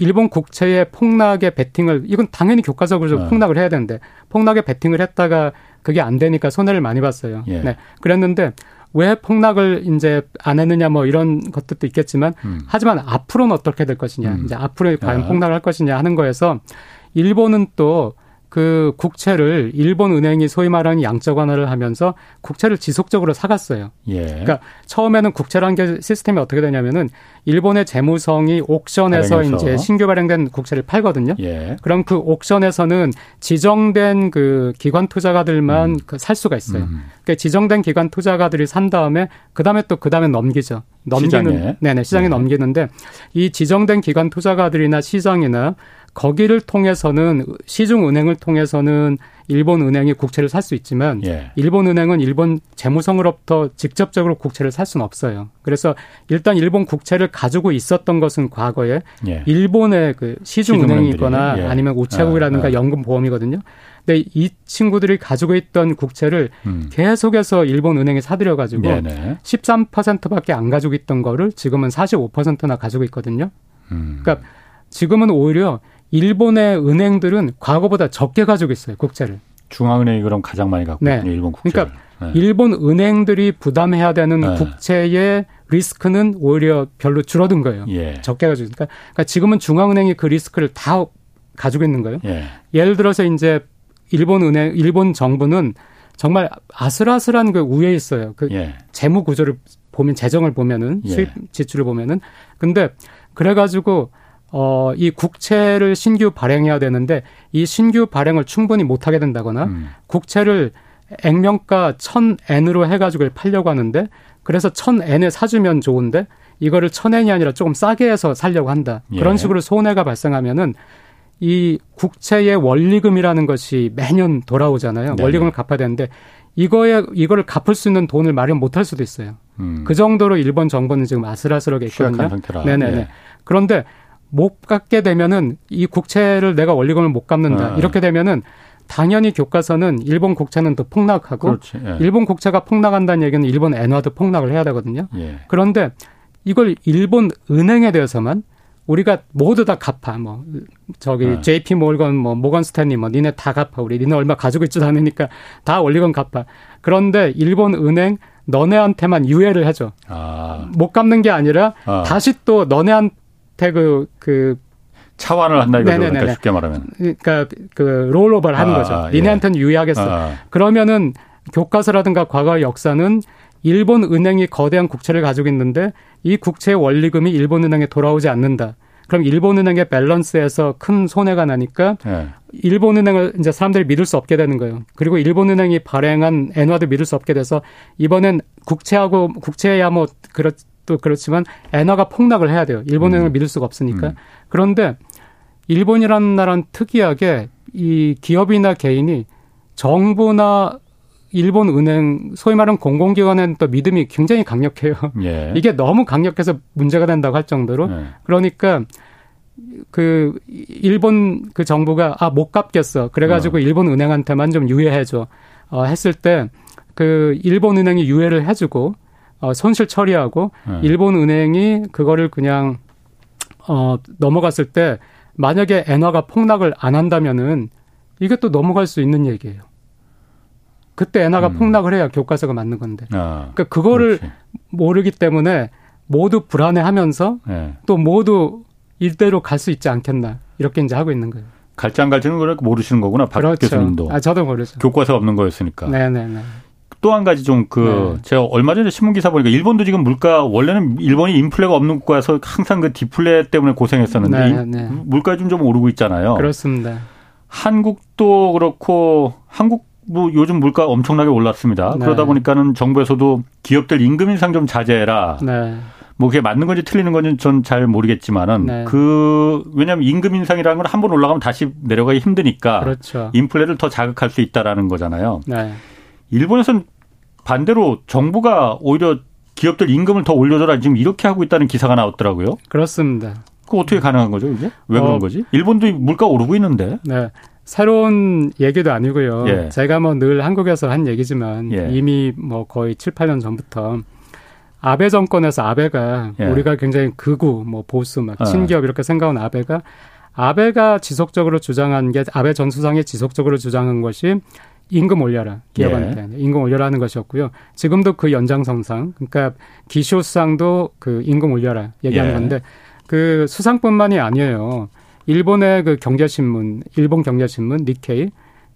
일본 국채의 폭락에 베팅을 이건 당연히 교과적으로 폭락을 해야 되는데 폭락에 베팅을 했다가 그게 안 되니까 손해를 많이 봤어요. 예. 네. 그랬는데 왜 폭락을 이제 안 했느냐 뭐 이런 것들도 있겠지만 하지만 앞으로는 어떻게 될 것이냐 이제 앞으로 과연 폭락을 할 것이냐 하는 거에서 일본은 또 그 국채를 일본 은행이 소위 말하는 양적 완화를 하면서 국채를 지속적으로 사갔어요. 예. 그러니까 처음에는 국채라는 게 시스템이 어떻게 되냐면은 일본의 재무성이 옥션에서 발행해서. 이제 신규 발행된 국채를 팔거든요. 예. 그럼 그 옥션에서는 지정된 그 기관 투자가들만 살 수가 있어요. 그러니까 지정된 기관 투자가들이 산 다음에 그 다음에 넘기죠. 시장에. 네네 시장에 예. 넘기는데 이 지정된 기관 투자가들이나 시장이나 거기를 통해서는 시중은행을 통해서는 일본은행이 국채를 살 수 있지만 예. 일본은행은 일본 재무성으로부터 직접적으로 국채를 살 수는 없어요. 그래서 일단 일본 국채를 가지고 있었던 것은 과거에 예. 일본의 그 시중은행이거나 예. 아니면 우체국이라든가 연금보험이거든요. 근데 이 친구들이 가지고 있던 국채를 계속해서 일본 은행에 사들여 가지고 13%밖에 안 가지고 있던 거를 지금은 45%나 가지고 있거든요. 그러니까 지금은 오히려 일본의 은행들은 과거보다 적게 가지고 있어요. 국채를. 중앙은행이 그럼 가장 많이 갖고 있는 네. 일본 국채. 그러니까 네. 일본 은행들이 부담해야 되는 네. 국채의 리스크는 오히려 별로 줄어든 거예요. 예. 적게 가지고 있으니까. 그러니까 지금은 중앙은행이 그 리스크를 다 가지고 있는 거예요. 예. 예를 들어서 이제 일본 정부는 정말 아슬아슬한 그 우에 있어요. 그 예. 재무 구조를 보면 재정을 보면은 수입 지출을 보면은 근데 그래가지고 이 국채를 신규 발행해야 되는데 이 신규 발행을 충분히 못하게 된다거나 국채를 액면가 1,000엔으로 해가지고 팔려고 하는데 그래서 1,000엔에 사주면 좋은데 이거를 1,000엔이 아니라 조금 싸게 해서 사려고 한다. 그런 식으로 손해가 발생하면은 이 국채의 원리금이라는 것이 매년 돌아오잖아요. 네네. 원리금을 갚아야 되는데 이거를 갚을 수 있는 돈을 마련 못할 수도 있어요. 그 정도로 일본 정부는 지금 아슬아슬하게 있거든요. 취약한 상태라. 네네네. 예. 그런데 못 갚게 되면은 이 국채를 내가 원리금을 못 갚는다. 예. 이렇게 되면은 당연히 교과서는 일본 국채는 더 폭락하고 그렇지. 예. 일본 국채가 폭락한다는 얘기는 일본 엔화도 폭락을 해야 되거든요. 예. 그런데 이걸 일본 은행에 대해서만 우리가 모두 다 갚아. 뭐, JP 몰건, 모건 스탠리, 니네 다 갚아. 우리 니네 얼마 가지고 있지도 않으니까 다 원리금 갚아. 그런데 일본 은행, 너네한테만 유예를 해줘. 아. 못 갚는 게 아니라 다시 또 너네한테 차환을 한다 이거죠. 그러니까 쉽게 말하면. 그러니까 롤오버를 하는 거죠. 니네한테는 유예하겠어. 그러면은 교과서라든가 과거의 역사는 일본 은행이 거대한 국채를 가지고 있는데 이 국채의 원리금이 일본 은행에 돌아오지 않는다. 그럼 일본 은행의 밸런스에서 큰 손해가 나니까 일본 은행을 이제 사람들이 믿을 수 없게 되는 거예요. 그리고 일본 은행이 발행한 엔화도 믿을 수 없게 돼서 이번엔 국채야 그렇지만 엔화가 폭락을 해야 돼요. 일본 은행을 믿을 수가 없으니까. 그런데 일본이라는 나라는 특이하게 이 기업이나 개인이 정부나 일본 은행, 소위 말하는 공공기관에는 또 믿음이 굉장히 강력해요. 예. 이게 너무 강력해서 문제가 된다고 할 정도로. 예. 그러니까 일본 정부가 못 갚겠어. 그래가지고 일본 은행한테만 좀 유예해줘. 했을 때 일본 은행이 유예를 해주고 손실 처리하고 일본 은행이 그거를 그냥 넘어갔을 때 만약에 엔화가 폭락을 안 한다면은 이게 또 넘어갈 수 있는 얘기예요. 그때 엔화가 폭락을 해야 교과서가 맞는 건데. 그러니까 그거를 그렇지. 모르기 때문에 모두 불안해하면서 또 모두 이대로 갈 수 있지 않겠나 이렇게 이제 하고 있는 거예요. 갈지 안 갈지는 모르시는 거구나. 박 그렇죠. 교수님도. 저도 모르죠. 교과서가 없는 거였으니까. 네네네. 또 한 가지 제가 얼마 전에 신문 기사 보니까 일본도 지금 원래는 일본이 인플레가 없는 국가에서 항상 디플레 때문에 고생했었는데 네네. 물가 좀 오르고 있잖아요. 그렇습니다. 한국도 그렇고 요즘 물가 엄청나게 올랐습니다. 네. 그러다 보니까는 정부에서도 기업들 임금 인상 좀 자제해라. 네. 그게 맞는 건지 틀리는 건지 전 잘 모르겠지만은 왜냐하면 임금 인상이라는 건 한 번 올라가면 다시 내려가기 힘드니까 그렇죠. 인플레를 더 자극할 수 있다라는 거잖아요. 네. 일본에서는 반대로 정부가 오히려 기업들 임금을 더 올려줘라 지금 이렇게 하고 있다는 기사가 나왔더라고요. 그렇습니다. 그거 어떻게 가능한 거죠, 이게? 왜 그런 거지? 일본도 물가 오르고 있는데. 네. 새로운 얘기도 아니고요. 예. 제가 늘 한국에서 한 얘기지만 이미 거의 7, 8년 전부터 아베 정권에서 아베가 우리가 굉장히 극우, 보수, 친기업 이렇게 생각한 아베가 지속적으로 주장한 게 아베 전 수상이 지속적으로 주장한 것이 임금 올려라. 기업한테. 임금 올려라 하는 것이었고요. 지금도 그 연장선상 그러니까 기시오 수상도 임금 올려라 얘기하는 건데 수상뿐만이 아니에요. 일본의 경제신문, 일본 경제신문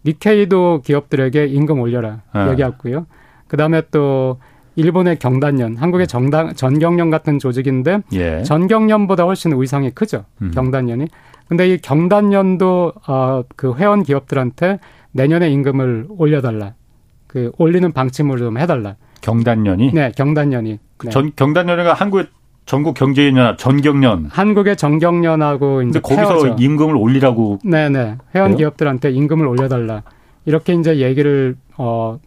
니케이도 기업들에게 임금 올려라 얘기했고요. 그다음에 또 일본의 경단련, 한국의 전경련 같은 조직인데 전경련보다 훨씬 위상이 크죠. 경단련이. 근데 이 경단련도 회원 기업들한테 내년에 임금을 올려달라. 올리는 방침을 좀 해달라. 경단련이? 네, 경단련이. 경단련이가 한국의 전국 경제인연합 전경련. 한국의 전경련하고 이제 거기서 임금을 올리라고. 네네. 회원 그래요? 기업들한테 임금을 올려달라. 이렇게 이제 얘기를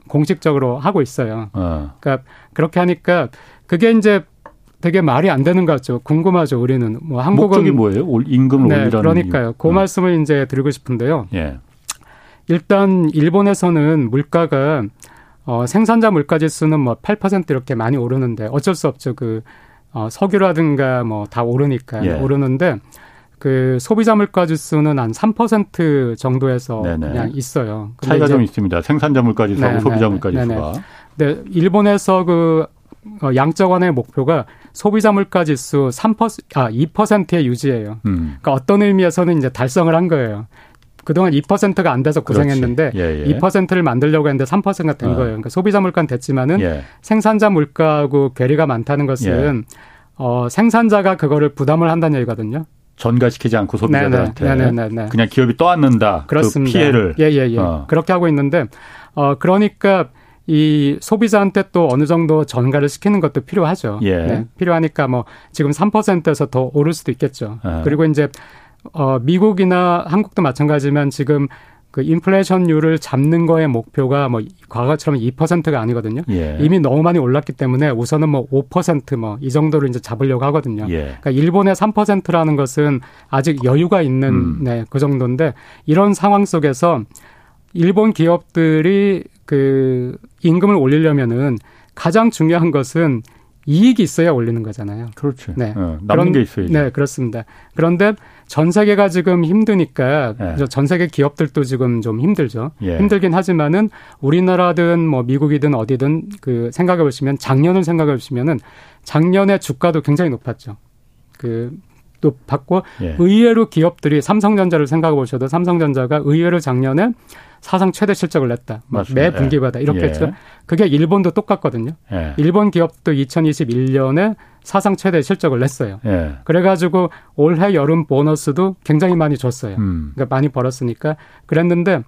공식적으로 하고 있어요. 그러니까 그렇게 하니까 그게 이제 되게 말이 안 되는 것 같죠. 궁금하죠. 우리는 한국은 목적이 뭐예요? 임금을 올리라는. 그러니까요. 그 말씀을 이제 드리고 싶은데요. 예. 일단 일본에서는 물가가 생산자 물가지수는 8% 이렇게 많이 오르는데 어쩔 수 없죠. 석유라든가 다 오르니까 오르는데 소비자 물가 지수는 한 3% 정도에서 그냥 있어요. 차이가 좀 있습니다. 생산자 물가 지수하고 소비자 물가 지수가. 네, 일본에서 양적 완화의 목표가 소비자 물가 지수 2%의 유지예요. 그러니까 어떤 의미에서는 이제 달성을 한 거예요. 그동안 2%가 안 돼서 고생했는데 2%를 만들려고 했는데 3%가 된 거예요. 그러니까 소비자 물가는 됐지만은 생산자 물가하고 괴리가 많다는 것은 생산자가 그거를 부담을 한다는 얘기거든요. 전가시키지 않고 소비자들한테 그냥 기업이 떠안는다. 그렇습니다. 그 피해를. 그렇게 하고 있는데 그러니까 이 소비자한테 또 어느 정도 전가를 시키는 것도 필요하죠. 예. 네, 필요하니까 뭐 지금 3%에서 더 오를 수도 있겠죠. 아. 그리고 이제 미국이나 한국도 마찬가지지만 지금 그 인플레이션율을 잡는 거의 목표가 뭐 과거처럼 2%가 아니거든요. 예. 이미 너무 많이 올랐기 때문에 우선은 뭐 5% 뭐 이 정도로 이제 잡으려고 하거든요. 예. 그러니까 일본의 3%라는 것은 아직 여유가 있는 네, 그 정도인데 이런 상황 속에서 일본 기업들이 그 임금을 올리려면은 가장 중요한 것은 이익이 있어야 올리는 거잖아요. 그렇죠. 네. 남는 게 있어야죠. 네, 그렇습니다. 그런데 전 세계가 지금 힘드니까 예. 전 세계 기업들도 지금 좀 힘들죠. 예. 힘들긴 하지만은 우리나라든 뭐 미국이든 어디든 그 생각해 보시면 작년을 생각해 보시면은 작년에 주가도 굉장히 높았죠. 그 높았고 예. 의외로 기업들이 삼성전자를 생각해 보셔도 삼성전자가 의외로 작년에 사상 최대 실적을 냈다. 맞습니다. 매 분기마다 이렇게 예. 했죠. 그게 일본도 똑같거든요. 예. 일본 기업도 2021년에 사상 최대 실적을 냈어요. 예. 그래가지고 올해 여름 보너스도 굉장히 많이 줬어요. 그러니까 많이 벌었으니까 그랬는데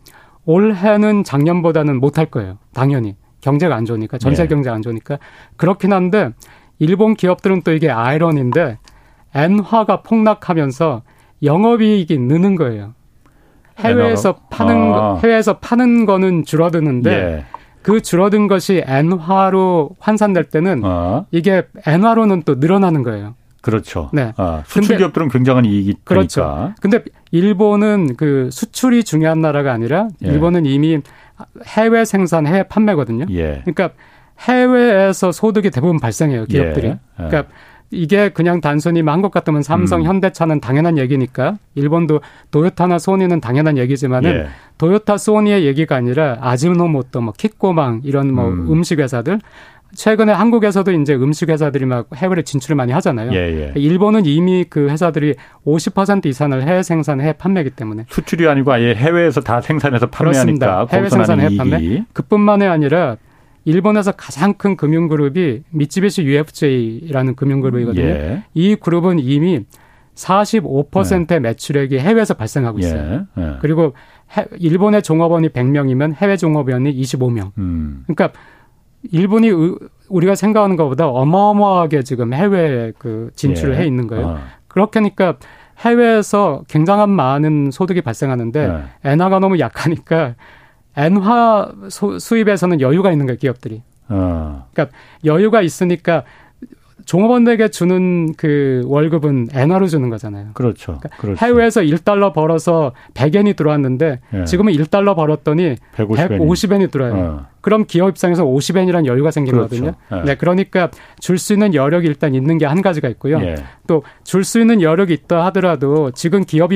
올해는 작년보다는 못할 거예요. 당연히. 경제가 안 좋으니까. 전세 예. 경제가 안 좋으니까. 그렇긴 한데 일본 기업들은 또 이게 아이러니인데 엔화가 폭락하면서 영업이익이 느는 거예요. 해외에서 파는 해외에서 파는 거는 줄어드는데 예. 그 줄어든 것이 엔화로 환산될 때는 이게 엔화로는 또 늘어나는 거예요. 그렇죠. 네. 수출 근데, 기업들은 굉장한 이익이 되니까. 그렇죠. 근데 일본은 그 수출이 중요한 나라가 아니라 일본은 예. 이미 해외 생산, 해외 판매거든요. 예. 그러니까 해외에서 소득이 대부분 발생해요, 기업들이. 예. 예. 그러니까 이게 그냥 단순히 한국 같으면 삼성, 현대차는 당연한 얘기니까 일본도 도요타나 소니는 당연한 얘기지만 예. 도요타, 소니의 얘기가 아니라 아지노모토, 뭐 키꼬망 이런 뭐 음식회사들 최근에 한국에서도 이제 음식회사들이 막 해외로 진출을 많이 하잖아요. 예, 예. 일본은 이미 그 회사들이 50% 이상을 해외 생산, 해외 판매이기 때문에. 수출이 아니고 아예 해외에서 다 생산해서 판매하니까. 그렇습니다. 해외 생산, 해외 판매. 그뿐만이 아니라 일본에서 가장 큰 금융그룹이 미쯔비시 UFJ라는 금융그룹이거든요. 예. 이 그룹은 이미 45%의 매출액이 해외에서 발생하고 있어요. 예. 예. 그리고 일본의 종업원이 100명이면 해외 종업원이 25명. 그러니까 일본이 우리가 생각하는 것보다 어마어마하게 지금 해외에 그 진출을 예. 해 있는 거예요. 그렇게니까 해외에서 굉장한 많은 소득이 발생하는데 예. 엔화가 너무 약하니까 엔화 수입에서는 여유가 있는 거예요, 기업들이. 그러니까 여유가 있으니까 종업원에게 주는 그 월급은 엔화로 주는 거잖아요. 그렇죠. 그러니까 그렇죠. 해외에서 1달러 벌어서 100엔이 들어왔는데 예. 지금은 1달러 벌었더니 150엔이 들어와요. 그럼 기업 입장에서 50엔이란 여유가 생긴 거거든요. 그렇죠. 예. 네, 그러니까 줄 수 있는 여력이 일단 있는 게 한 가지가 있고요. 예. 또 줄 수 있는 여력이 있다 하더라도 지금 기업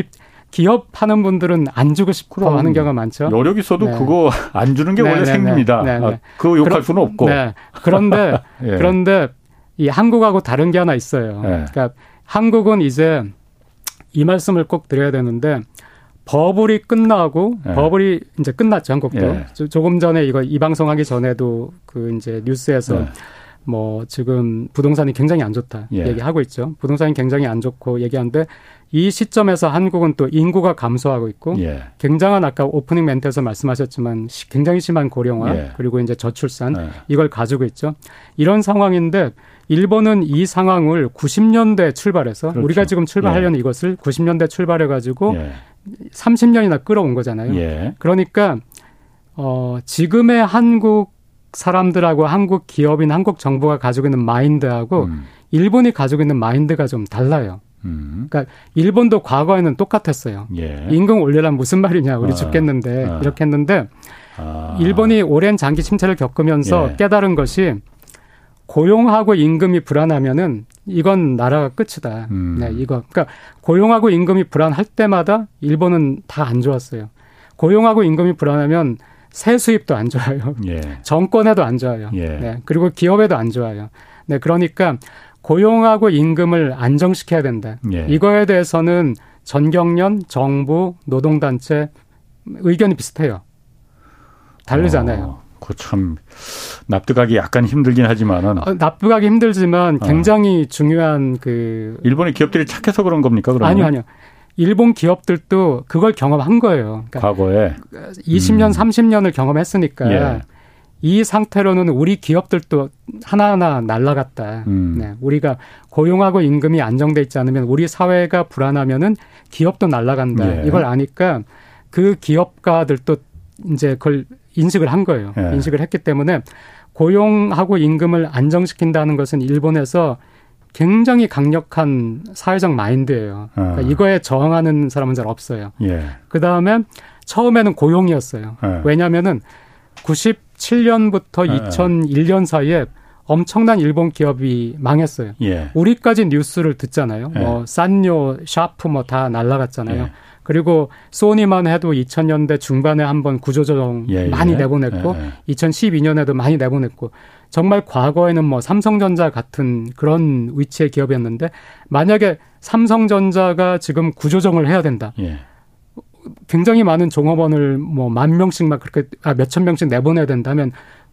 하는 분들은 안 주고 싶고 하는 경우가 많죠. 여력 있어도 네. 그거 안 주는 게 네, 원래 네, 생깁니다. 네, 네. 그거 욕할 수는 없고. 네. 그런데 예. 그런데 이 한국하고 다른 게 하나 있어요. 예. 그러니까 한국은 이제 이 말씀을 꼭 드려야 되는데 버블이 끝나고 예. 버블이 이제 끝났죠. 한국도 예. 조금 전에 이거 이 방송하기 전에도 그 이제 뉴스에서. 예. 뭐 지금 부동산이 굉장히 안 좋다 예. 얘기하고 있죠. 부동산이 굉장히 안 좋고 얘기하는데 이 시점에서 한국은 또 인구가 감소하고 있고 예. 굉장한 아까 오프닝 멘트에서 말씀하셨지만 굉장히 심한 고령화 예. 그리고 이제 저출산 예. 이걸 가지고 있죠. 이런 상황인데 일본은 이 상황을 90년대 출발해서 그렇죠. 우리가 지금 출발하려는 예. 이것을 90년대 출발해가지고 예. 30년이나 끌어온 거잖아요. 예. 그러니까 지금의 한국 사람들하고 한국 기업인 한국 정부가 가지고 있는 마인드하고 일본이 가지고 있는 마인드가 좀 달라요. 그러니까 일본도 과거에는 똑같았어요. 예. 임금 올리란 무슨 말이냐. 우리 죽겠는데. 이렇게 했는데 일본이 오랜 장기 침체를 겪으면서 예. 깨달은 것이 고용하고 임금이 불안하면은 이건 나라가 끝이다. 네, 이거. 그러니까 고용하고 임금이 불안할 때마다 일본은 다 안 좋았어요. 고용하고 임금이 불안하면 세 수입도 안 좋아요. 예. 정권에도 안 좋아요. 예. 네. 그리고 기업에도 안 좋아요. 네. 그러니까 고용하고 임금을 안정시켜야 된다. 예. 이거에 대해서는 전경련, 정부, 노동단체 의견이 비슷해요. 다르잖아요. 그거 참 납득하기 약간 힘들긴 하지만은. 납득하기 힘들지만 굉장히 중요한 그. 일본의 기업들이 착해서 그런 겁니까? 그러면? 아니요. 일본 기업들도 그걸 경험한 거예요. 그러니까 과거에. 20년, 30년을 경험했으니까 예. 이 상태로는 우리 기업들도 하나하나 날아갔다. 네, 우리가 고용하고 임금이 안정돼 있지 않으면 우리 사회가 불안하면은 기업도 날아간다. 예. 이걸 아니까 그 기업가들도 이제 그걸 인식을 한 거예요. 예. 인식을 했기 때문에 고용하고 임금을 안정시킨다는 것은 일본에서 굉장히 강력한 사회적 마인드예요. 그러니까 이거에 저항하는 사람은 잘 없어요. 예. 그다음에 처음에는 고용이었어요. 예. 왜냐하면은 97년부터 2001년 사이에 엄청난 일본 기업이 망했어요. 예. 우리까지 뉴스를 듣잖아요. 예. 뭐 산요, 샤프 뭐 다 날아갔잖아요. 예. 그리고 소니만 해도 2000년대 중반에 한번 구조조정 많이 내보냈고 2012년에도 많이 내보냈고 정말 과거에는 뭐 삼성전자 같은 그런 위치의 기업이었는데 만약에 삼성전자가 지금 구조조정을 해야 된다. 예. 굉장히 많은 종업원을 뭐 만 명씩 막 그렇게 몇천 명씩 내보내야 된다면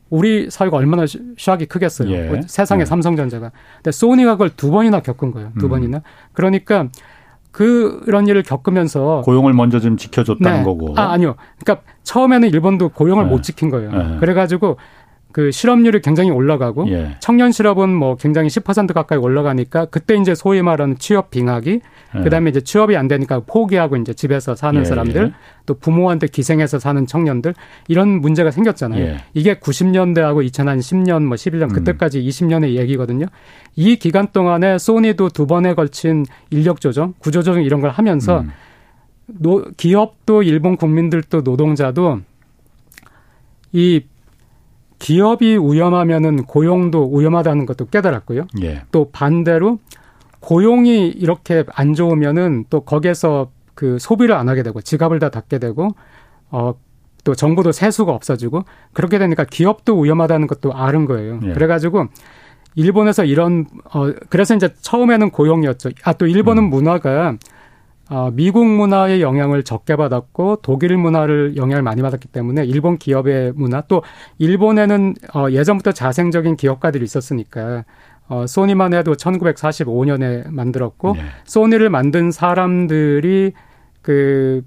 우리 사회가 얼마나 샥이 크겠어요. 예. 세상에 삼성전자가. 근데 소니가 그걸 두 번이나 겪은 거예요. 두 번이나. 그러니까 그런 일을 겪으면서 고용을 먼저 좀 지켜줬다는 네. 거고. 아, 아니요. 그러니까 처음에는 일본도 고용을 예. 못 지킨 거예요. 예. 그래가지고 그 실업률이 굉장히 올라가고 예. 청년 실업은 뭐 굉장히 10% 가까이 올라가니까 그때 이제 소위 말하는 취업 빙하기 예. 그다음에 이제 취업이 안 되니까 포기하고 이제 집에서 사는 예. 사람들 또 부모한테 기생해서 사는 청년들 이런 문제가 생겼잖아요. 예. 이게 90년대하고 2010년 뭐 11년 그때까지 20년의 얘기거든요. 이 기간 동안에 소니도 두 번에 걸친 인력 조정, 구조 조정 이런 걸 하면서 기업도 일본 국민들도 노동자도 이 기업이 위험하면은 고용도 위험하다는 것도 깨달았고요. 예. 또 반대로 고용이 이렇게 안 좋으면은 또 거기에서 그 소비를 안 하게 되고 지갑을 다 닫게 되고 또 정부도 세수가 없어지고 그렇게 되니까 기업도 위험하다는 것도 아는 거예요. 예. 그래가지고 일본에서 이런 그래서 이제 처음에는 고용이었죠. 아, 또 일본은 문화가 미국 문화의 영향을 적게 받았고 독일 문화를 영향을 많이 받았기 때문에 일본 기업의 문화 또 일본에는 예전부터 자생적인 기업가들이 있었으니까 소니만 해도 1945년에 만들었고 네. 소니를 만든 사람들이 그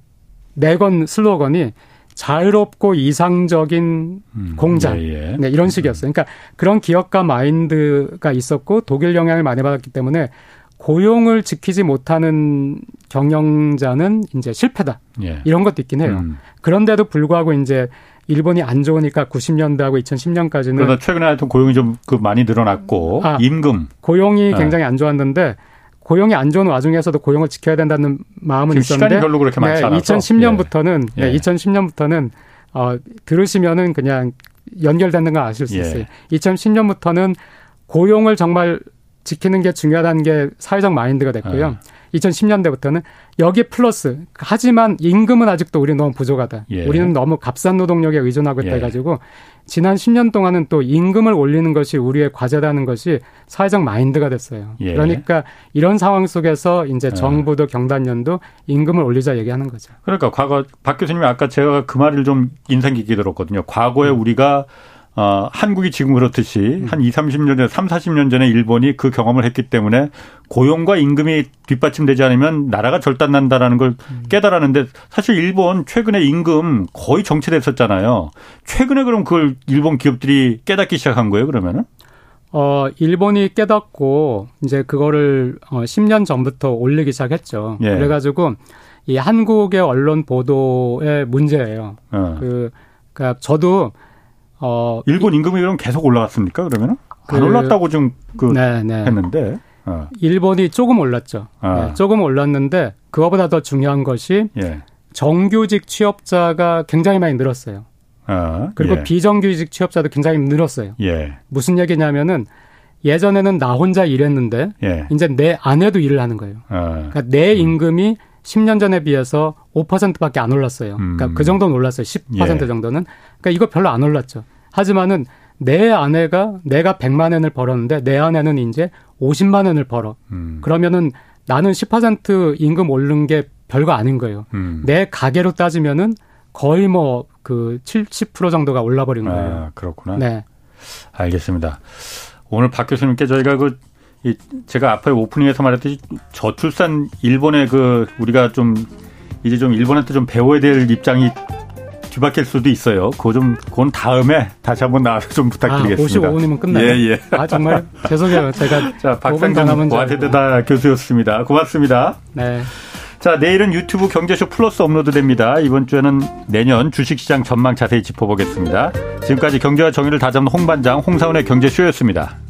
내건 슬로건이 자유롭고 이상적인 공장 네, 이런 식이었어요. 그러니까 그런 기업가 마인드가 있었고 독일 영향을 많이 받았기 때문에 고용을 지키지 못하는 경영자는 이제 실패다. 예. 이런 것도 있긴 해요. 그런데도 불구하고 이제 일본이 안 좋으니까 90년대하고 2010년까지는. 그러다 최근에 하여튼 고용이 좀 많이 늘어났고 임금. 고용이 굉장히 안 좋았는데 고용이 안 좋은 와중에서도 고용을 지켜야 된다는 마음은 있었는데. 시간이 별로 그렇게 많지 않았죠. 2010년부터는, 예. 네, 2010년부터는 들으시면은 그냥 연결되는 걸 아실 수 예. 있어요. 2010년부터는 고용을 정말 지키는 게 중요하다는 게 사회적 마인드가 됐고요. 2010년대부터는 여기 플러스 하지만 임금은 아직도 우리는 너무 부족하다. 예. 우리는 너무 값싼 노동력에 의존하고 있다 해가지고 지난 10년 동안은 또 임금을 올리는 것이 우리의 과제라는 것이 사회적 마인드가 됐어요. 예. 그러니까 이런 상황 속에서 이제 정부도 경단련도 임금을 올리자 얘기하는 거죠. 그러니까 과거 박 교수님이 아까 제가 그 말을 좀 인상 깊게 들었거든요. 과거에 우리가 한국이 지금 그렇듯이 한 30, 40년 전에 일본이 그 경험을 했기 때문에 고용과 임금이 뒷받침되지 않으면 나라가 절단난다라는 걸 깨달았는데 사실 일본 최근에 임금 거의 정체됐었잖아요. 최근에 그럼 그걸 일본 기업들이 깨닫기 시작한 거예요, 그러면은? 일본이 깨닫고 이제 그거를 10년 전부터 올리기 시작했죠. 예. 그래가지고 이 한국의 언론 보도의 문제예요. 그러니까 저도 일본 임금이 그럼 계속 올라갔습니까? 그러면은 안 올랐다고 좀 했는데 일본이 조금 올랐죠. 네, 조금 올랐는데 그거보다 더 중요한 것이 정규직 취업자가 굉장히 많이 늘었어요. 그리고 비정규직 취업자도 굉장히 늘었어요. 무슨 얘기냐면은 예전에는 나 혼자 일했는데 이제 내 아내도 일을 하는 거예요. 그러니까 내 임금이 10년 전에 비해서 5%밖에 안 올랐어요. 그러니까 그 정도는 올랐어요. 10% 정도는. 그러니까 이거 별로 안 올랐죠. 하지만은 내 아내가 내가 100만 엔을 벌었는데 내 아내는 이제 50만 엔을 벌어. 그러면은 나는 10% 임금 오른 게 별거 아닌 거예요. 내 가계로 따지면은 거의 뭐 그 70% 정도가 올라버린 거예요. 아, 그렇구나. 네. 알겠습니다. 오늘 박 교수님께 저희가 제가 앞에 오프닝에서 말했듯이 저출산 일본의 우리가 좀 이제 좀 일본한테 좀 배워야 될 입장이 뒤바뀔 수도 있어요. 그건 다음에 다시 한번 나와서 좀 부탁드리겠습니다. 아, 55분이면 끝나요? 예, 예. 아, 정말 죄송해요. 제가. 자, 박상준 와세다 교수였습니다. 고맙습니다. 네. 자, 내일은 유튜브 경제쇼 플러스 업로드됩니다. 이번 주에는 내년 주식시장 전망 자세히 짚어보겠습니다. 지금까지 경제와 정의를 다잡는 홍반장, 홍사원의 경제쇼였습니다.